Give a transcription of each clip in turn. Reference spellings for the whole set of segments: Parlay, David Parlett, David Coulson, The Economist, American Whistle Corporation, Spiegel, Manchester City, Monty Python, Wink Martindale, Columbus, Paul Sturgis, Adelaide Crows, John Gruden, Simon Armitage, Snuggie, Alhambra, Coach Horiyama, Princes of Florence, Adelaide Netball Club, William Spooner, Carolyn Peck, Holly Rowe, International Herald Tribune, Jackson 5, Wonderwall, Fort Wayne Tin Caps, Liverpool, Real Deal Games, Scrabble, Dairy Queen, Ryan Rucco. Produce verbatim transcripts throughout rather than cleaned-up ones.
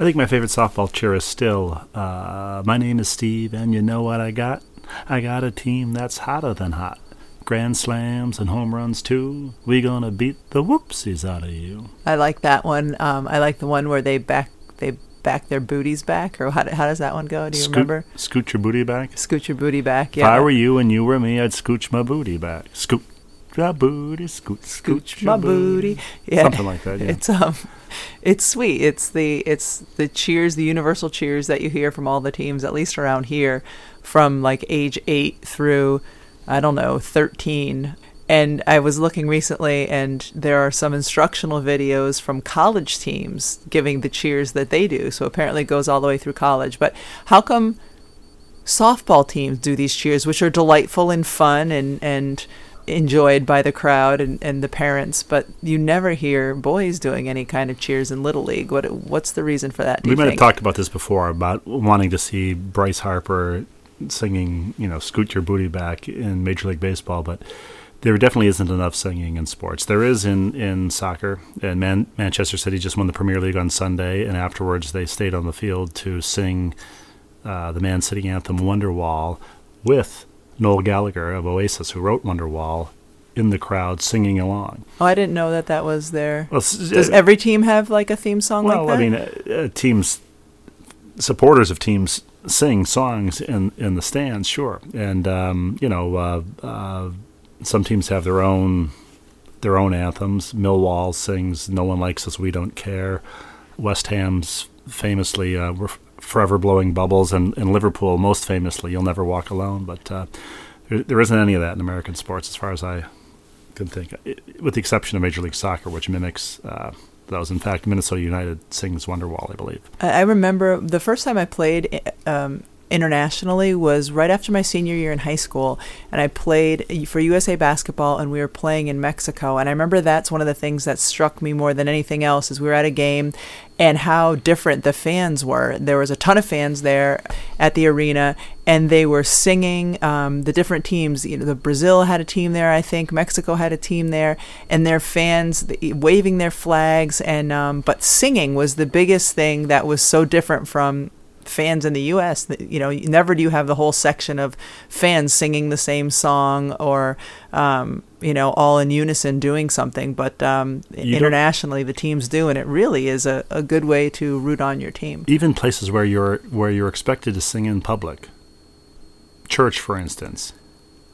I think my favorite softball cheer is still, uh, "My name is Steve, and you know what I got? I got a team that's hotter than hot. Grand slams and home runs, too. We gonna beat the whoopsies out of you." I like that one. Um, I like the one where they back they back their booties back, or how, how does that one go? Do you Scoot, remember? Scoot your booty back? Scoot your booty back, yeah. If I were you and you were me, I'd scooch my booty back. Scoot. My booty, scoot, scooch my booty. booty. Yeah. Something like that, yeah. It's um it's sweet. It's the it's the cheers, the universal cheers that you hear from all the teams, at least around here, from like age eight through, I don't know, thirteen. And I was looking recently, and there are some instructional videos from college teams giving the cheers that they do. So apparently it goes all the way through college. But how come softball teams do these cheers, which are delightful and fun and, and enjoyed by the crowd and, and the parents, but you never hear boys doing any kind of cheers in Little League? What What's the reason for that? We might think? have talked about this before, about wanting to see Bryce Harper singing, you know, "Scoot Your Booty Back" in Major League Baseball, but there definitely isn't enough singing in sports. There is in, in soccer, and Man- Manchester City just won the Premier League on Sunday, and afterwards they stayed on the field to sing uh, the Man City anthem "Wonderwall" with Noel Gallagher of Oasis, who wrote "Wonderwall," in the crowd singing along. Oh, I didn't know that that was there. Well, Does uh, every team have like a theme song well, like that? Well, I mean, uh, teams, supporters of teams sing songs in, in the stands, sure. And, um, you know, uh, uh, some teams have their own their own anthems. Millwall sings "No One Likes Us, We Don't Care." West Ham's famously uh, were "Forever Blowing Bubbles," and, and Liverpool most famously "You'll Never Walk Alone," but uh, there, there isn't any of that in American sports as far as I can think, it, with the exception of Major League Soccer, which mimics uh, those. In fact, Minnesota United sings "Wonderwall," I believe. I remember the first time I played um, internationally was right after my senior year in high school, and I played for U S A Basketball, and we were playing in Mexico, and I remember that's one of the things that struck me more than anything else is we were at a game and how different the fans were. There was a ton of fans there at the arena, and they were singing um, the different teams. You know, the Brazil had a team there, I think. Mexico had a team there, and their fans the, waving their flags. And um, but singing was the biggest thing that was so different from fans in the U S. You know, never do you have the whole section of fans singing the same song or, um, you know, all in unison doing something. But um, internationally, the teams do, and it really is a, a good way to root on your team. Even places where you're where you're expected to sing in public, church, for instance,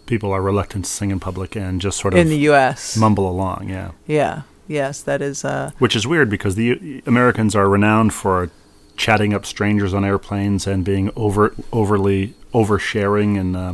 people are reluctant to sing in public and just sort of in the U S mumble along. Yeah, yeah, yes, that is. Uh, Which is weird because the Americans are renowned for chatting up strangers on airplanes and being over overly oversharing, and uh,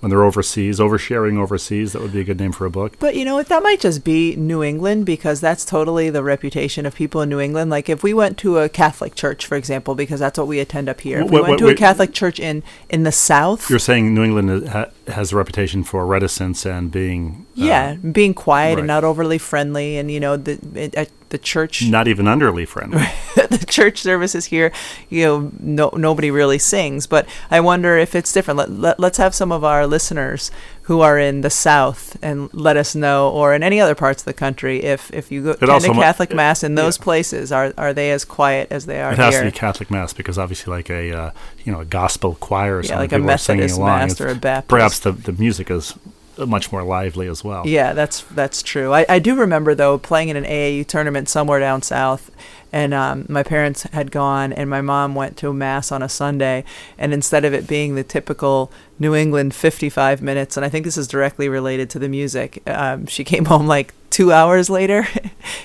when they're overseas, oversharing overseas. That would be a good name for a book. But you know what? That might just be New England, because that's totally the reputation of people in New England. Like if we went to a Catholic church, for example, because that's what we attend up here. If we wait, went wait, to wait, a Catholic church in, in the South. You're saying New England has a reputation for reticence and being... Yeah, uh, being quiet right. And not overly friendly. And, you know, the... It, it, the church... Not even underly friendly. The church services here, you know, no, nobody really sings. But I wonder if it's different. Let, let, let's have some of our listeners who are in the South and let us know, or in any other parts of the country, if, if you go attend a Catholic mu- Mass in those yeah. places, are are they as quiet as they are here? It has here? to be Catholic Mass, because obviously like a, uh, you know, a gospel choir or yeah, something, like people a Methodist are singing along. Mass or a Baptist. Perhaps the, the music is... much more lively as well. Yeah, that's that's true. I, I do remember, though, playing in an A A U tournament somewhere down south, and um, my parents had gone, and my mom went to a Mass on a Sunday, and instead of it being the typical New England fifty-five minutes, and I think this is directly related to the music, um, she came home like two hours later.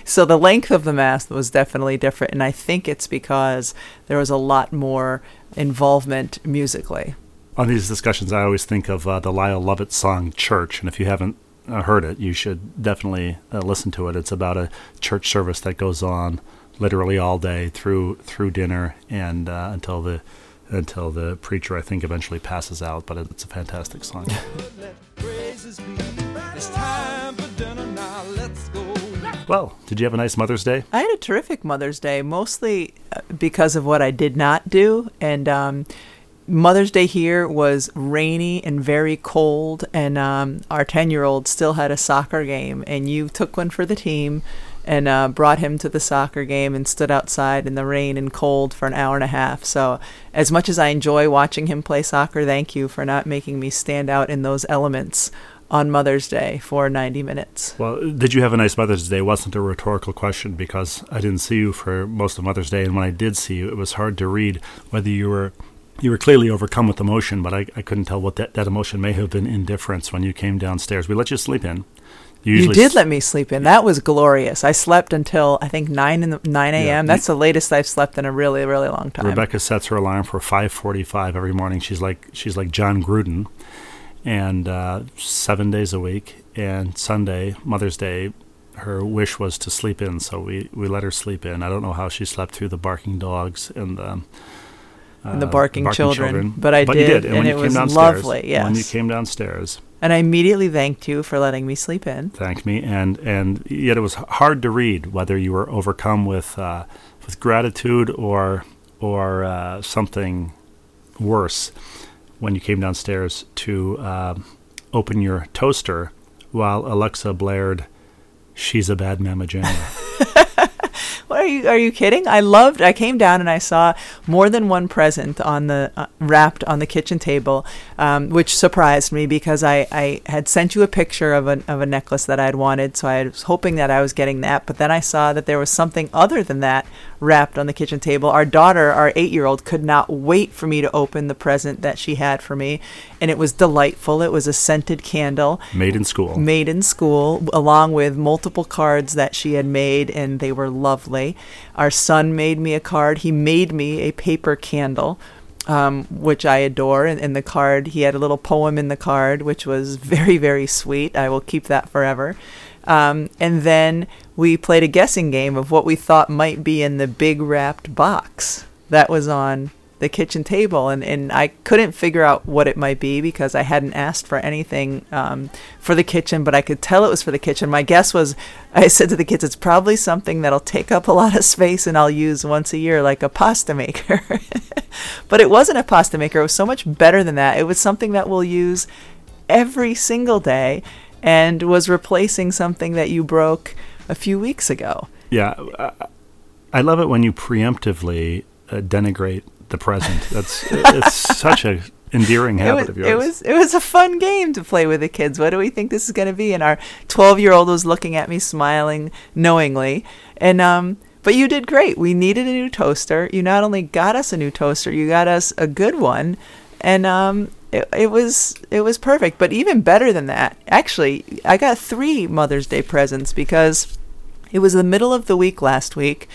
So the length of the Mass was definitely different, and I think it's because there was a lot more involvement musically. On these discussions, I always think of uh, the Lyle Lovett song, Church. And if you haven't uh, heard it, you should definitely uh, listen to it. It's about a church service that goes on literally all day through through dinner and uh, until the until the preacher, I think, eventually passes out. But it's a fantastic song. Well, did you have a nice Mother's Day? I had a terrific Mother's Day, mostly because of what I did not do. And... um Mother's Day here was rainy and very cold, and um, our ten-year-old still had a soccer game, and you took one for the team and uh, brought him to the soccer game and stood outside in the rain and cold for an hour and a half. So as much as I enjoy watching him play soccer, thank you for not making me stand out in those elements on Mother's Day for ninety minutes. Well, did you have a nice Mother's Day? Wasn't a rhetorical question, because I didn't see you for most of Mother's Day, and when I did see you, it was hard to read whether you were... You were clearly overcome with emotion, but I, I couldn't tell what that, that emotion may have been. Indifference when you came downstairs. We let you sleep in. You, you did s- let me sleep in. That was glorious. I slept until, I think, nine a.m. Yeah. That's the latest I've slept in a really, really long time. Rebecca sets her alarm for five forty-five every morning. She's like she's like John Gruden, and uh, seven days a week. And Sunday, Mother's Day, her wish was to sleep in, so we, we let her sleep in. I don't know how she slept through the barking dogs and the... And the barking, uh, the barking children. children, but I but did, did, and, and it was lovely. Yes, when you came downstairs, and I immediately thanked you for letting me sleep in. Thank me, and and yet it was hard to read whether you were overcome with uh, with gratitude or or uh, something worse when you came downstairs to uh, open your toaster while Alexa blared, "She's a bad mama jamma." What are you? Are you kidding? I loved. I came down and I saw more than one present on the uh, wrapped on the kitchen table, um, which surprised me because I, I had sent you a picture of a of a necklace that I had wanted, so I was hoping that I was getting that. But then I saw that there was something other than that wrapped on the kitchen table. Our daughter, our eight-year-old, could not wait for me to open the present that she had for me, and it was delightful. It was a scented candle made in school, made in school, along with multiple cards that she had made, and they were lovely. Our son made me a card. He made me a paper candle, um, which I adore. And, and the card, he had a little poem in the card, which was very, very sweet. I will keep that forever. Um, and then we played a guessing game of what we thought might be in the big wrapped box that was on the kitchen table. And, and I couldn't figure out what it might be because I hadn't asked for anything um, for the kitchen, but I could tell it was for the kitchen. My guess was, I said to the kids, it's probably something that'll take up a lot of space and I'll use once a year, like a pasta maker. But it wasn't a pasta maker. It was so much better than that. It was something that we'll use every single day and was replacing something that you broke a few weeks ago. Yeah. I love it when you preemptively uh, denigrate the present. That's it's such a endearing habit was, of yours. It was it was a fun game to play with the kids. What do we think this is going to be? And our twelve-year-old was looking at me, smiling knowingly. And um, but you did great. We needed a new toaster. You not only got us a new toaster, you got us a good one. And um, it, it was it was perfect. But even better than that, actually, I got three Mother's Day presents because it was the middle of the week last week,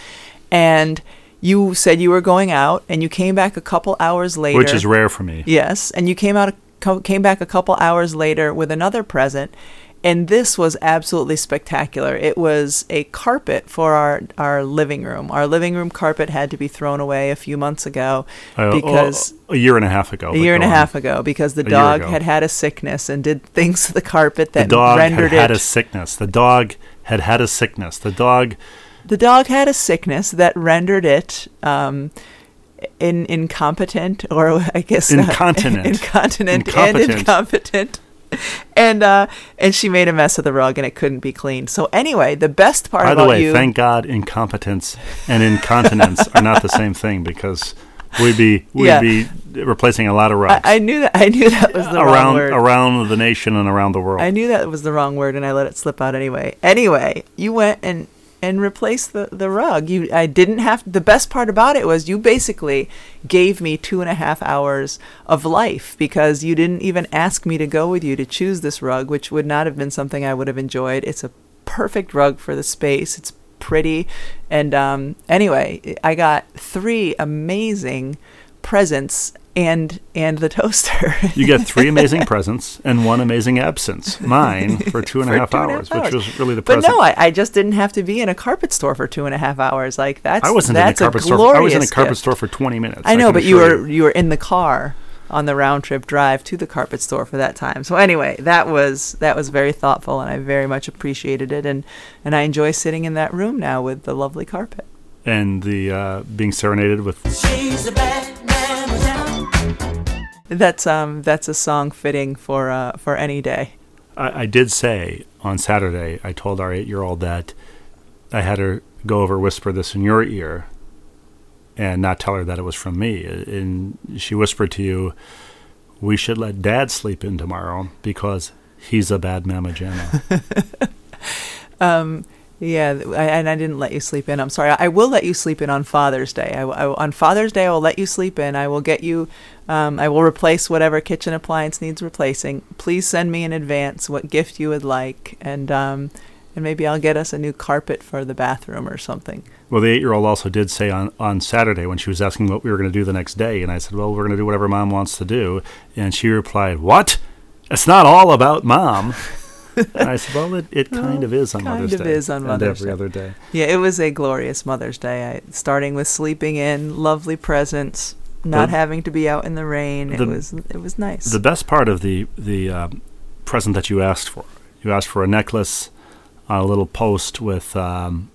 and you said you were going out, and you came back a couple hours later. Which is rare for me. Yes, and you came out, came back a couple hours later with another present, and this was absolutely spectacular. It was a carpet for our, our living room. Our living room carpet had to be thrown away a few months ago uh, because... A year and a half ago. A year and a half ago because the dog had had a sickness and did things to the carpet that rendered it... The dog had had a sickness. The dog had had a sickness. The dog... The dog had a sickness that rendered it um, in, incompetent, or I guess incontinent, uh, incontinent, incompetent. and incompetent. And uh, and she made a mess of the rug, and it couldn't be cleaned. So anyway, the best part about you... By the way, you- thank God incompetence and incontinence are not the same thing, because we'd be we'd yeah. be replacing a lot of rugs. I, I knew that I knew that was the around, wrong word. Around the nation and around the world. I knew that was the wrong word, and I let it slip out anyway. Anyway, you went and, and replaced the, the rug. You, I didn't have... The best part about it was you basically gave me two and a half hours of life, because you didn't even ask me to go with you to choose this rug, which would not have been something I would have enjoyed. It's a perfect rug for the space. It's pretty. And um, anyway, I got three amazing presents and and the toaster. You got three amazing presents and one amazing absence. Mine for two and a half hours, which was really the present. But no, I, I just didn't have to be in a carpet store for two and a half hours. Like that's I wasn't that's in a carpet a store. For, I was in a carpet gift. store for twenty minutes. I know, I but you were you. you were in the car on the round trip drive to the carpet store for that time. So anyway, that was that was very thoughtful, and I very much appreciated it. And and I enjoy sitting in that room now with the lovely carpet and the uh, being serenaded with. She's a bad That's um that's a song fitting for uh for any day. I, I did say on Saturday I told our eight year old that I had her go over whisper this in your ear, and not tell her that it was from me. And she whispered to you, "We should let Dad sleep in tomorrow because he's a bad mama jamma." um. Yeah, I, and I didn't let you sleep in. I'm sorry. I will let you sleep in on Father's Day. I, I, on Father's Day, I will let you sleep in. I will get you, um, I will replace whatever kitchen appliance needs replacing. Please send me in advance what gift you would like, and um, and maybe I'll get us a new carpet for the bathroom or something. Well, the eight-year-old also did say on, on Saturday when she was asking what we were going to do the next day, and I said, well, we're going to do whatever Mom wants to do. And she replied, what? It's not all about Mom. I said, well, it, it kind of is on kind Mother's Day. Kind of is on Mother's Day. And every other day. Yeah, it was a glorious Mother's Day. I, starting with sleeping in, lovely presents, not the, having to be out in the rain. The, it was it was nice. The best part of the, the uh, present that you asked for, you asked for a necklace, a little post with um,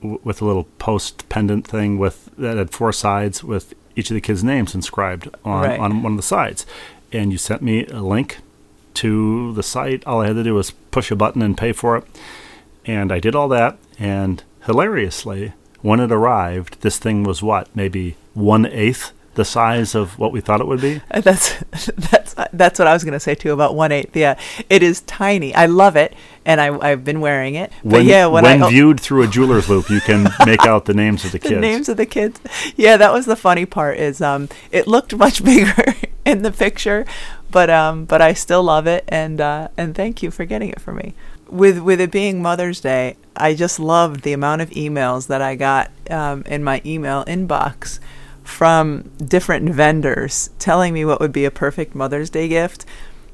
w- with a little post pendant thing with that had four sides with each of the kids' names inscribed on, right. on one of the sides. And you sent me a link to the site. All I had to do was push a button and pay for it, and I did all that. And hilariously, when it arrived, this thing was what, maybe one eighth the size of what we thought it would be. That's that's that's what I was going to say too, about one eighth. Yeah, it is tiny. I love it, and I, I've been wearing it. But when, yeah, when, when I, viewed through a jeweler's loop, you can make out the names of the kids. The names of the kids. Yeah, that was the funny part. Is um, it looked much bigger in the picture. But um, but I still love it, and uh, and thank you for getting it for me. With with it being Mother's Day, I just loved the amount of emails that I got um, in my email inbox from different vendors telling me what would be a perfect Mother's Day gift.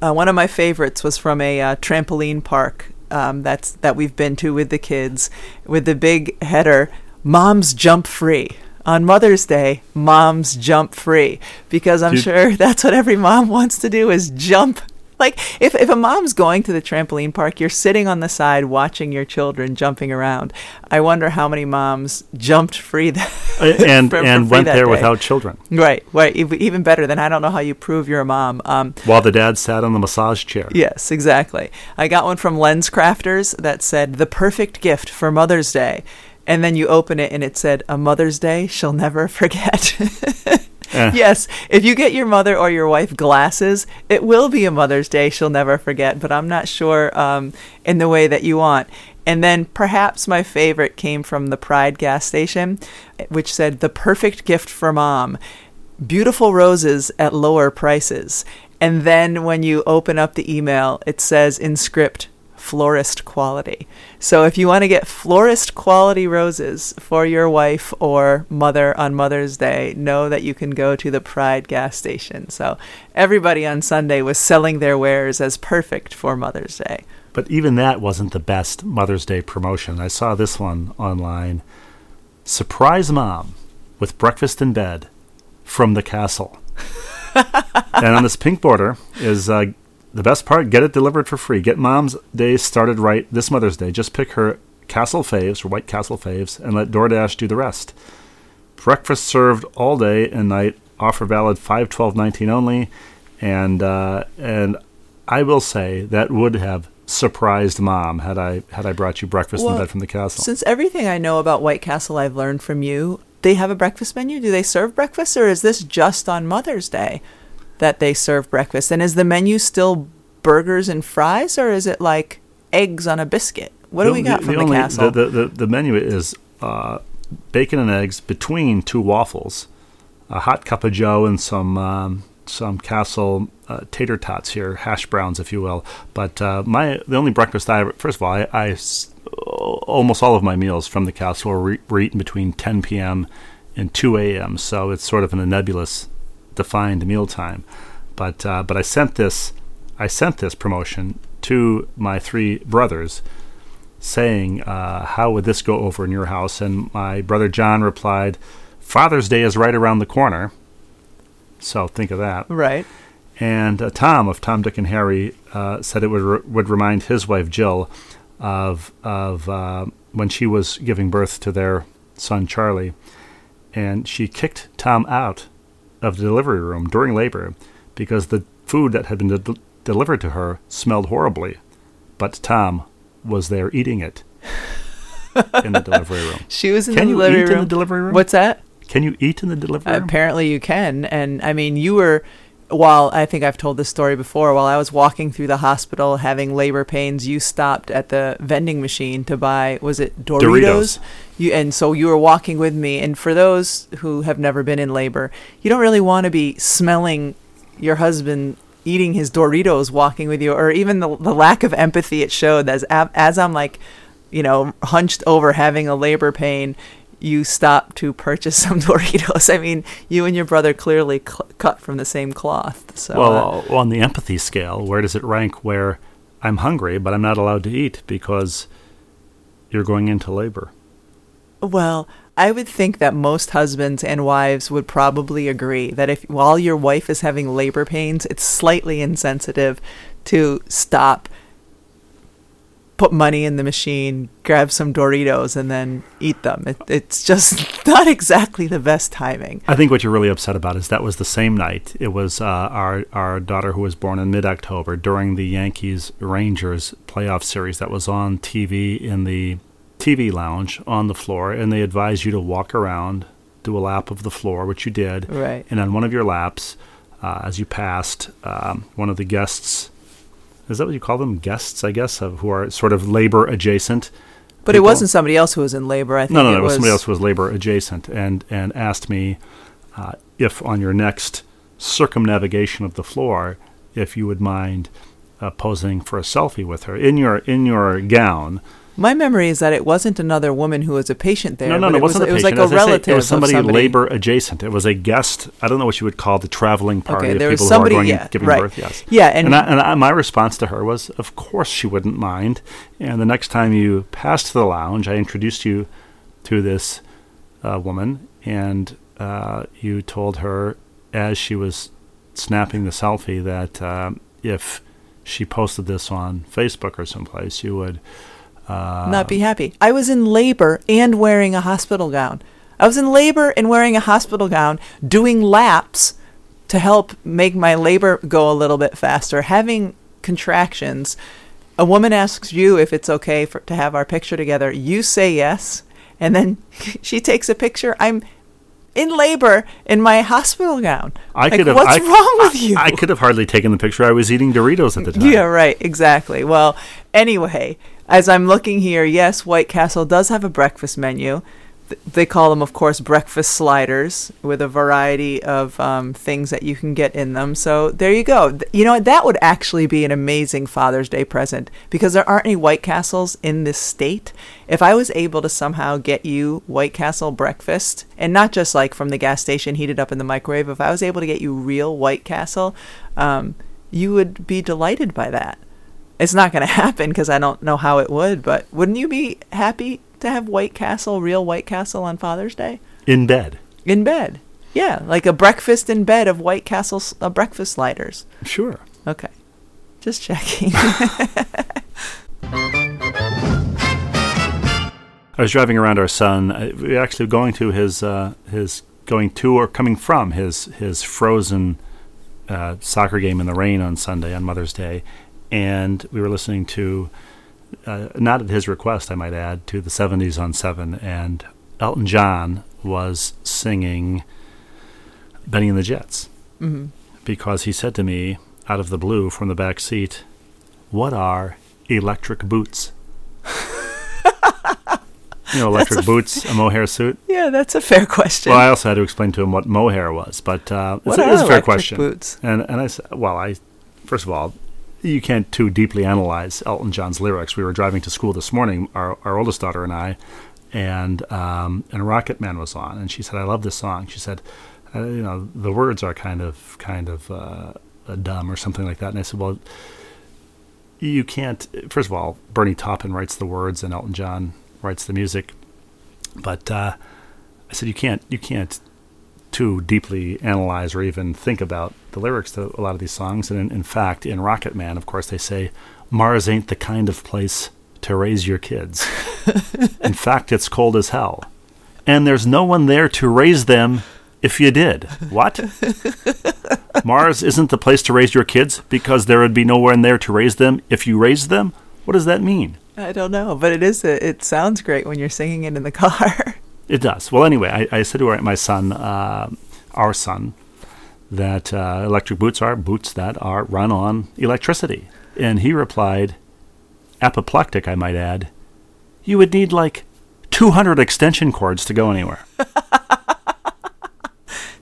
Uh, one of my favorites was from a uh, trampoline park um, that's that we've been to with the kids, with the big header, "Moms Jump Free." On Mother's Day, moms jump free, because I'm Dude. sure that's what every mom wants to do is jump. Like if, if a mom's going to the trampoline park, you're sitting on the side watching your children jumping around. I wonder how many moms jumped free that and for, and for free went there day. without children. Right, right. Even better than I don't know how you prove you're a mom. Um, While the dad sat on the massage chair. Yes, exactly. I got one from Lens Crafters that said the perfect gift for Mother's Day. And then you open it, and it said, "A Mother's Day she'll never forget." eh. Yes, if you get your mother or your wife glasses, it will be a Mother's Day she'll never forget, but I'm not sure um, in the way that you want. And then perhaps my favorite came from the Pride gas station, which said, "The perfect gift for Mom, beautiful roses at lower prices." And then when you open up the email, it says in script, "Florist quality." So if you want to get florist quality roses for your wife or mother on Mother's Day, know that you can go to the Pride gas station. So everybody on Sunday was selling their wares as perfect for Mother's Day. But even that wasn't the best Mother's Day promotion. I saw this one online. Surprise Mom with breakfast in bed from the castle. And on this pink border is... Uh, The best part, get it delivered for free. Get Mom's Day started right this Mother's Day. Just pick her Castle faves, or White Castle faves, and let DoorDash do the rest. Breakfast served all day and night. Offer valid five twelve nineteen only. And uh, and I will say that would have surprised Mom had I had I brought you breakfast well, in bed from the Castle. Since everything I know about White Castle I've learned from you, they have a breakfast menu? Do they serve breakfast, or is this just on Mother's Day that they serve breakfast? And is the menu still burgers and fries, or is it like eggs on a biscuit? What the, do we got the, from the, the only, Castle? The, the, the menu is uh, bacon and eggs between two waffles, a hot cup of joe, and some... Um, some Castle uh, tater tots here, hash browns, if you will. But uh, my the only breakfast I ever, first of all, I, I almost all of my meals from the Castle were, were eaten between ten p.m. and two a.m. So it's sort of in a nebulous, defined meal time. But uh, but I sent this I sent this promotion to my three brothers, saying, uh, "How would this go over in your house?" And my brother John replied, "Father's Day is right around the corner." So think of that. Right. And uh, Tom of Tom, Dick, and Harry uh, said it would re- would remind his wife, Jill, of of uh, when she was giving birth to their son, Charlie. And she kicked Tom out of the delivery room during labor because the food that had been de- delivered to her smelled horribly. But Tom was there eating it in the delivery room. She was in, Can the, you delivery eat room? in the delivery room. What's that? Can you eat in the delivery room? Apparently you can. And I mean, you were, while I think I've told this story before, while I was walking through the hospital having labor pains, you stopped at the vending machine to buy, was it Doritos? Doritos. You, and so you were walking with me. And for those who have never been in labor, you don't really want to be smelling your husband eating his Doritos walking with you, or even the, the lack of empathy it showed as, as I'm like, you know, hunched over having a labor pain. You stopped to purchase some Doritos. I mean, you and your brother clearly cl- cut from the same cloth. So, well, uh, on the empathy scale, where does it rank where I'm hungry, but I'm not allowed to eat because you're going into labor? Well, I would think that most husbands and wives would probably agree that if while your wife is having labor pains, it's slightly insensitive to stop, put money in the machine, grab some Doritos, and then eat them. It, it's just not exactly the best timing. I think what you're really upset about is that was the same night. It was uh, our, our daughter who was born in mid-October during the Yankees-Rangers playoff series that was on T V in the T V lounge on the floor, and they advised you to walk around, do a lap of the floor, which you did. Right. And on one of your laps, uh, as you passed, um, one of the guests... Is that what you call them? Guests, I guess, of, who are sort of labor adjacent. But people. It wasn't somebody else who was in labor. I think no, no, it, no, it was somebody else who was labor adjacent, and and asked me uh, if on your next circumnavigation of the floor, if you would mind uh, posing for a selfie with her in your in your gown. My memory is that it wasn't another woman who was a patient there. No, no, no it, it wasn't was, a patient. It was like As a relative. Say, it was somebody, somebody labor adjacent. It was a guest. I don't know what you would call the traveling party okay, of people somebody, who are going yeah, and giving right. birth. Yes. Yeah, and, and, I, and I, my response to her was, of course she wouldn't mind. And the next time you passed the lounge, I introduced you to this uh, woman, and uh, you told her as she was snapping the selfie that um, if she posted this on Facebook or someplace, you would... Uh, not be happy. I was in labor and wearing a hospital gown. I was in labor and wearing a hospital gown, doing laps to help make my labor go a little bit faster, having contractions. A woman asks you if it's okay for, to have our picture together. You say yes, and then she takes a picture. I'm in labor in my hospital gown. I like, could have, what's I, wrong with you? I, I could have hardly taken the picture. I was eating Doritos at the time. Yeah, right. Exactly. Well, anyway, as I'm looking here, yes, White Castle does have a breakfast menu. Th- they call them, of course, breakfast sliders with a variety of um, things that you can get in them. So there you go. Th- you know, that would actually be an amazing Father's Day present because there aren't any White Castles in this state. If I was able to somehow get you White Castle breakfast, and not just like from the gas station heated up in the microwave, if I was able to get you real White Castle, um, you would be delighted by that. It's not going to happen because I don't know how it would, but wouldn't you be happy to have White Castle, real White Castle on Father's Day? In bed. In bed. Yeah, like a breakfast in bed of White Castle uh, breakfast sliders. Sure. Okay. Just checking. I was driving around our son. We were actually going to his uh, his going to or coming from his his frozen uh, soccer game in the rain on Sunday, on Mother's Day, and we were listening to uh, not at his request, I might add, to the seventies on Seven, and Elton John was singing Benny and the Jets, mm-hmm. because he said to me out of the blue from the back seat, "What are electric boots?" You know, electric a boots, f- a mohair suit? Yeah, that's a fair question. Well, I also had to explain to him what mohair was, but uh, what it's, are it's a fair question. Boots? And and I said, well, I first of all, you can't too deeply analyze Elton John's lyrics. We were driving to school this morning, our our oldest daughter and I, and um, and Rocket Man was on, and she said, "I love this song." She said, uh, "You know, the words are kind of kind of uh, dumb or something like that." And I said, "Well, you can't." First of all, Bernie Taupin writes the words, and Elton John writes the music, but uh, I said you can't you can't too deeply analyze or even think about the lyrics to a lot of these songs. And in, in fact, in Rocket Man, of course, they say Mars ain't the kind of place to raise your kids. In fact, it's cold as hell, and there's no one there to raise them. If you did, what? Mars isn't the place to raise your kids because there would be no one there to raise them if you raised them. What does that mean? I don't know, but it is. A, it sounds great when you're singing it in the car. It does. Well, anyway, I, I said to our, my son, uh, our son, that uh, electric boots are boots that are run on electricity. And he replied, apoplectic, I might add, you would need like two hundred extension cords to go anywhere.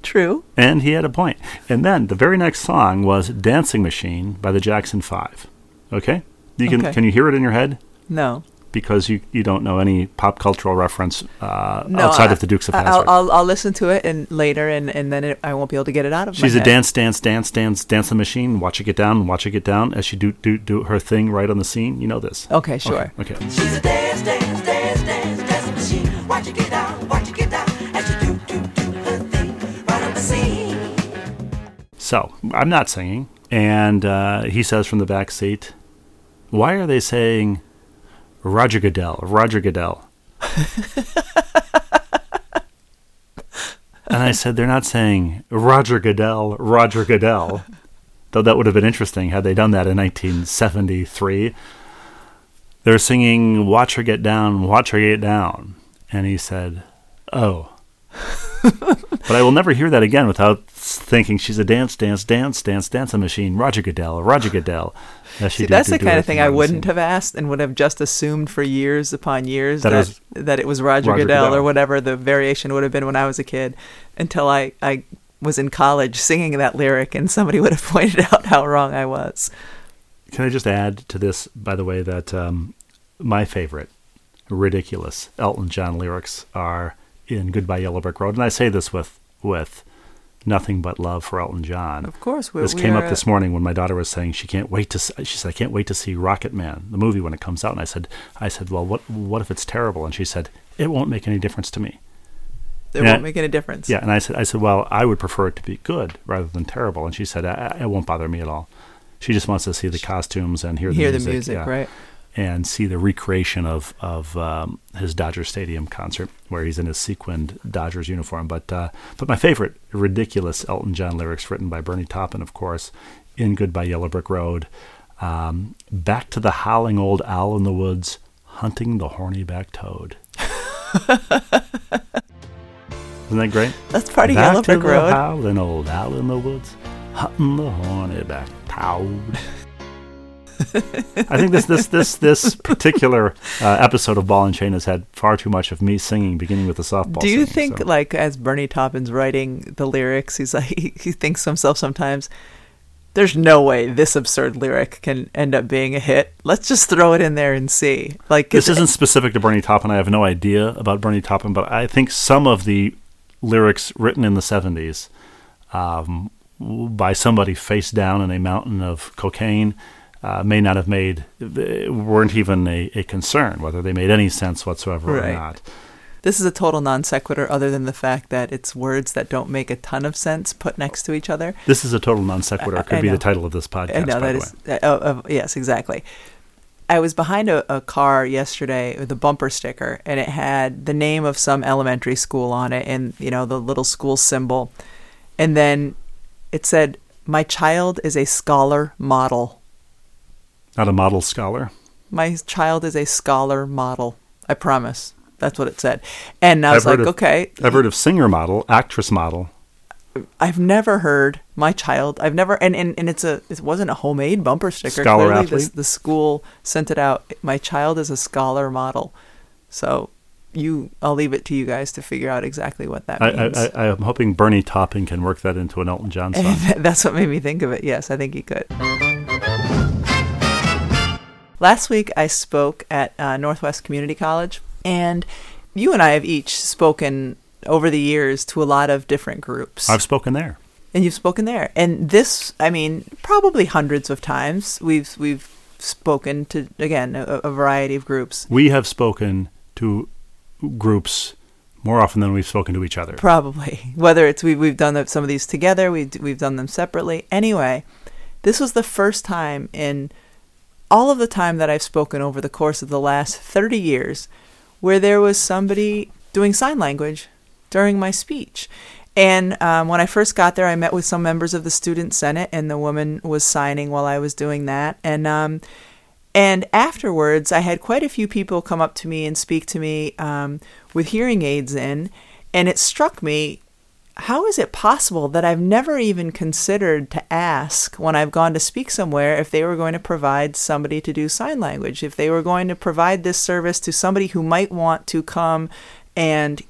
True. And he had a point. And then the very next song was Dancing Machine by the Jackson Five. Okay? You can okay. Can you hear it in your head? No. Because you, you don't know any pop cultural reference uh, no, outside I, of the Dukes of Hazzard. I'll, I'll, I'll listen to it and later, and, and then it, I won't be able to get it out of She's my head. She's a dance, dance, dance, dance, dancing machine. Watch it get down, watch it get down as she do do do her thing right on the scene. You know this. Okay, sure. Okay. okay. She's a dance, dance, dance, dance, dancing machine. Watch it get down, watch it get down as she do do do her thing right on the scene. So, I'm not singing. And uh, he says from the back seat, why are they saying... Roger Goodell, Roger Goodell. And I said, they're not saying Roger Goodell, Roger Goodell. Though that would have been interesting had they done that in nineteen seventy-three. They're singing, watch her get down, watch her get down. And he said, oh. But I will never hear that again without thinking she's a dance, dance, dance, dance, dancing machine. Roger Goodell, Roger Goodell. That See, do, that's do, the do kind of thing I wouldn't have asked and would have just assumed for years upon years that, that, it, was that it was Roger, Roger Goodell, Goodell or whatever the variation would have been when I was a kid until I, I was in college singing that lyric and somebody would have pointed out how wrong I was. Can I just add to this, by the way, that um, my favorite ridiculous Elton John lyrics are in Goodbye Yellow Brick Road. And I say this with with nothing but love for Elton John. Of course. We, this we came up this morning when my daughter was saying she can't wait to see, she said, I can't wait to see Rocket Man, the movie, when it comes out. And I said, I said, well, what what if it's terrible? And she said, it won't make any difference to me. It and won't I, make any difference. Yeah. And I said, I said, well, I would prefer it to be good rather than terrible. And she said, I, it won't bother me at all. She just wants to see the costumes and hear the hear music. Hear the music, yeah. Right. And see the recreation of of um, his Dodger Stadium concert, where he's in his sequined Dodgers uniform. But uh, but my favorite ridiculous Elton John lyrics, written by Bernie Taupin, of course, in Goodbye Yellow Brick Road. Um, back to the howling old owl in the woods, hunting the horny-backed toad. Isn't that great? That's part of Yellow Brick Road. Back to the howling old owl in the woods, hunting the horny-backed toad. I think this this this this particular uh, episode of Ball and Chain has had far too much of me singing, beginning with the softball. Do you singing, think, so. Like, as Bernie Taupin's writing the lyrics, he's like he, he thinks to himself sometimes, "There's no way this absurd lyric can end up being a hit. Let's just throw it in there and see." Like, this isn't specific to Bernie Taupin. I have no idea about Bernie Taupin, but I think some of the lyrics written in the seventies um, by somebody face down in a mountain of cocaine. Uh, may not have made, weren't even a, a concern, whether they made any sense whatsoever right. or not. This is a total non sequitur, other than the fact that it's words that don't make a ton of sense put next to each other. This is a total non sequitur. Could I be know. The title of this podcast, I know, by that the way. Is, uh, uh, yes, exactly. I was behind a, a car yesterday with a bumper sticker, and it had the name of some elementary school on it and, you know, the little school symbol. And then it said, "My child is a scholar model." Not a model scholar. My child is a scholar model. I promise. That's what it said. And I was I've like, of, okay. I've heard of singer model, actress model. I've never heard my child. I've never, and, and, and it's a, it wasn't a homemade bumper sticker. Scholar Clearly athlete. This, the school sent it out. My child is a scholar model. So you, I'll leave it to you guys to figure out exactly what that I, means. I, I, I'm hoping Bernie Taupin can work that into an Elton John song. That's what made me think of it. Yes, I think he could. Last week, I spoke at uh, Northwest Community College, and you and I have each spoken over the years to a lot of different groups. I've spoken there. And you've spoken there. And this, I mean, probably hundreds of times we've we've spoken to, again, a, a variety of groups. We have spoken to groups more often than we've spoken to each other. Probably. Whether it's we, we've done some of these together, we've, we've done them separately. Anyway, this was the first time in all of the time that I've spoken over the course of the last thirty years where there was somebody doing sign language during my speech. And um, when I first got there, I met with some members of the Student Senate, and the woman was signing while I was doing that. And um, and afterwards, I had quite a few people come up to me and speak to me um, with hearing aids in, and it struck me, how is it possible that I've never even considered to ask when I've gone to speak somewhere if they were going to provide somebody to do sign language, if they were going to provide this service to somebody who might want to come and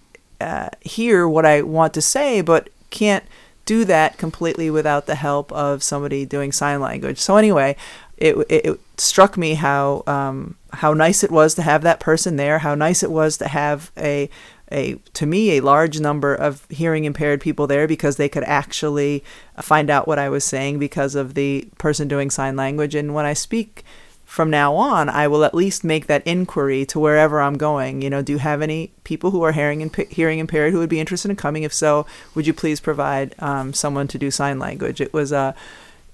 uh, hear what I want to say, but can't do that completely without the help of somebody doing sign language. So anyway, it, it, it struck me how um, how nice it was to have that person there, how nice it was to have a A, to me, a large number of hearing impaired people there, because they could actually find out what I was saying because of the person doing sign language. And when I speak from now on, I will at least make that inquiry to wherever I'm going. You know, do you have any people who are hearing imp- hearing impaired who would be interested in coming? If so, would you please provide um, someone to do sign language? It was a,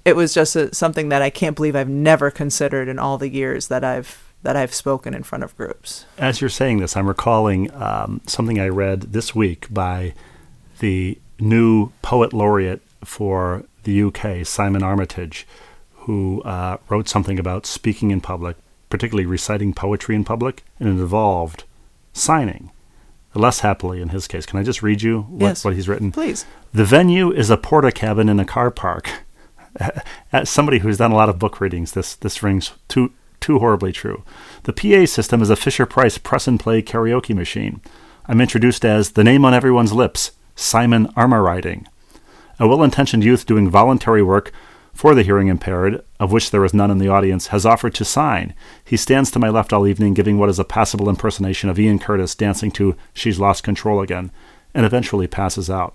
it was just a, something that I can't believe I've never considered in all the years that I've. that I've spoken in front of groups. As you're saying this, I'm recalling um, something I read this week by the new poet laureate for the U K, Simon Armitage, who uh, wrote something about speaking in public, particularly reciting poetry in public, and it involved signing, less happily in his case. Can I just read you what, yes, what he's written? Please. The venue is a porta cabin in a car park. As somebody who's done a lot of book readings, this, this rings too... too horribly true. The P A system is a Fisher-Price press-and-play karaoke machine. I'm introduced as the name on everyone's lips, Simon Armour Riding. A well-intentioned youth doing voluntary work for the hearing impaired, of which there is none in the audience, has offered to sign. He stands to my left all evening, giving what is a passable impersonation of Ian Curtis dancing to She's Lost Control Again, and eventually passes out.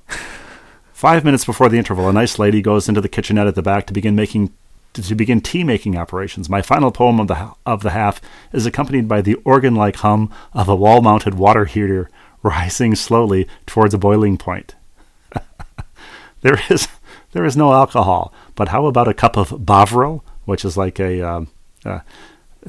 Five minutes before the interval, a nice lady goes into the kitchenette at the back to begin making to begin tea-making operations. My final poem of the of the half is accompanied by the organ-like hum of a wall-mounted water heater rising slowly towards a boiling point. there is there is no alcohol, but how about a cup of Bovril, which is like a, um, uh,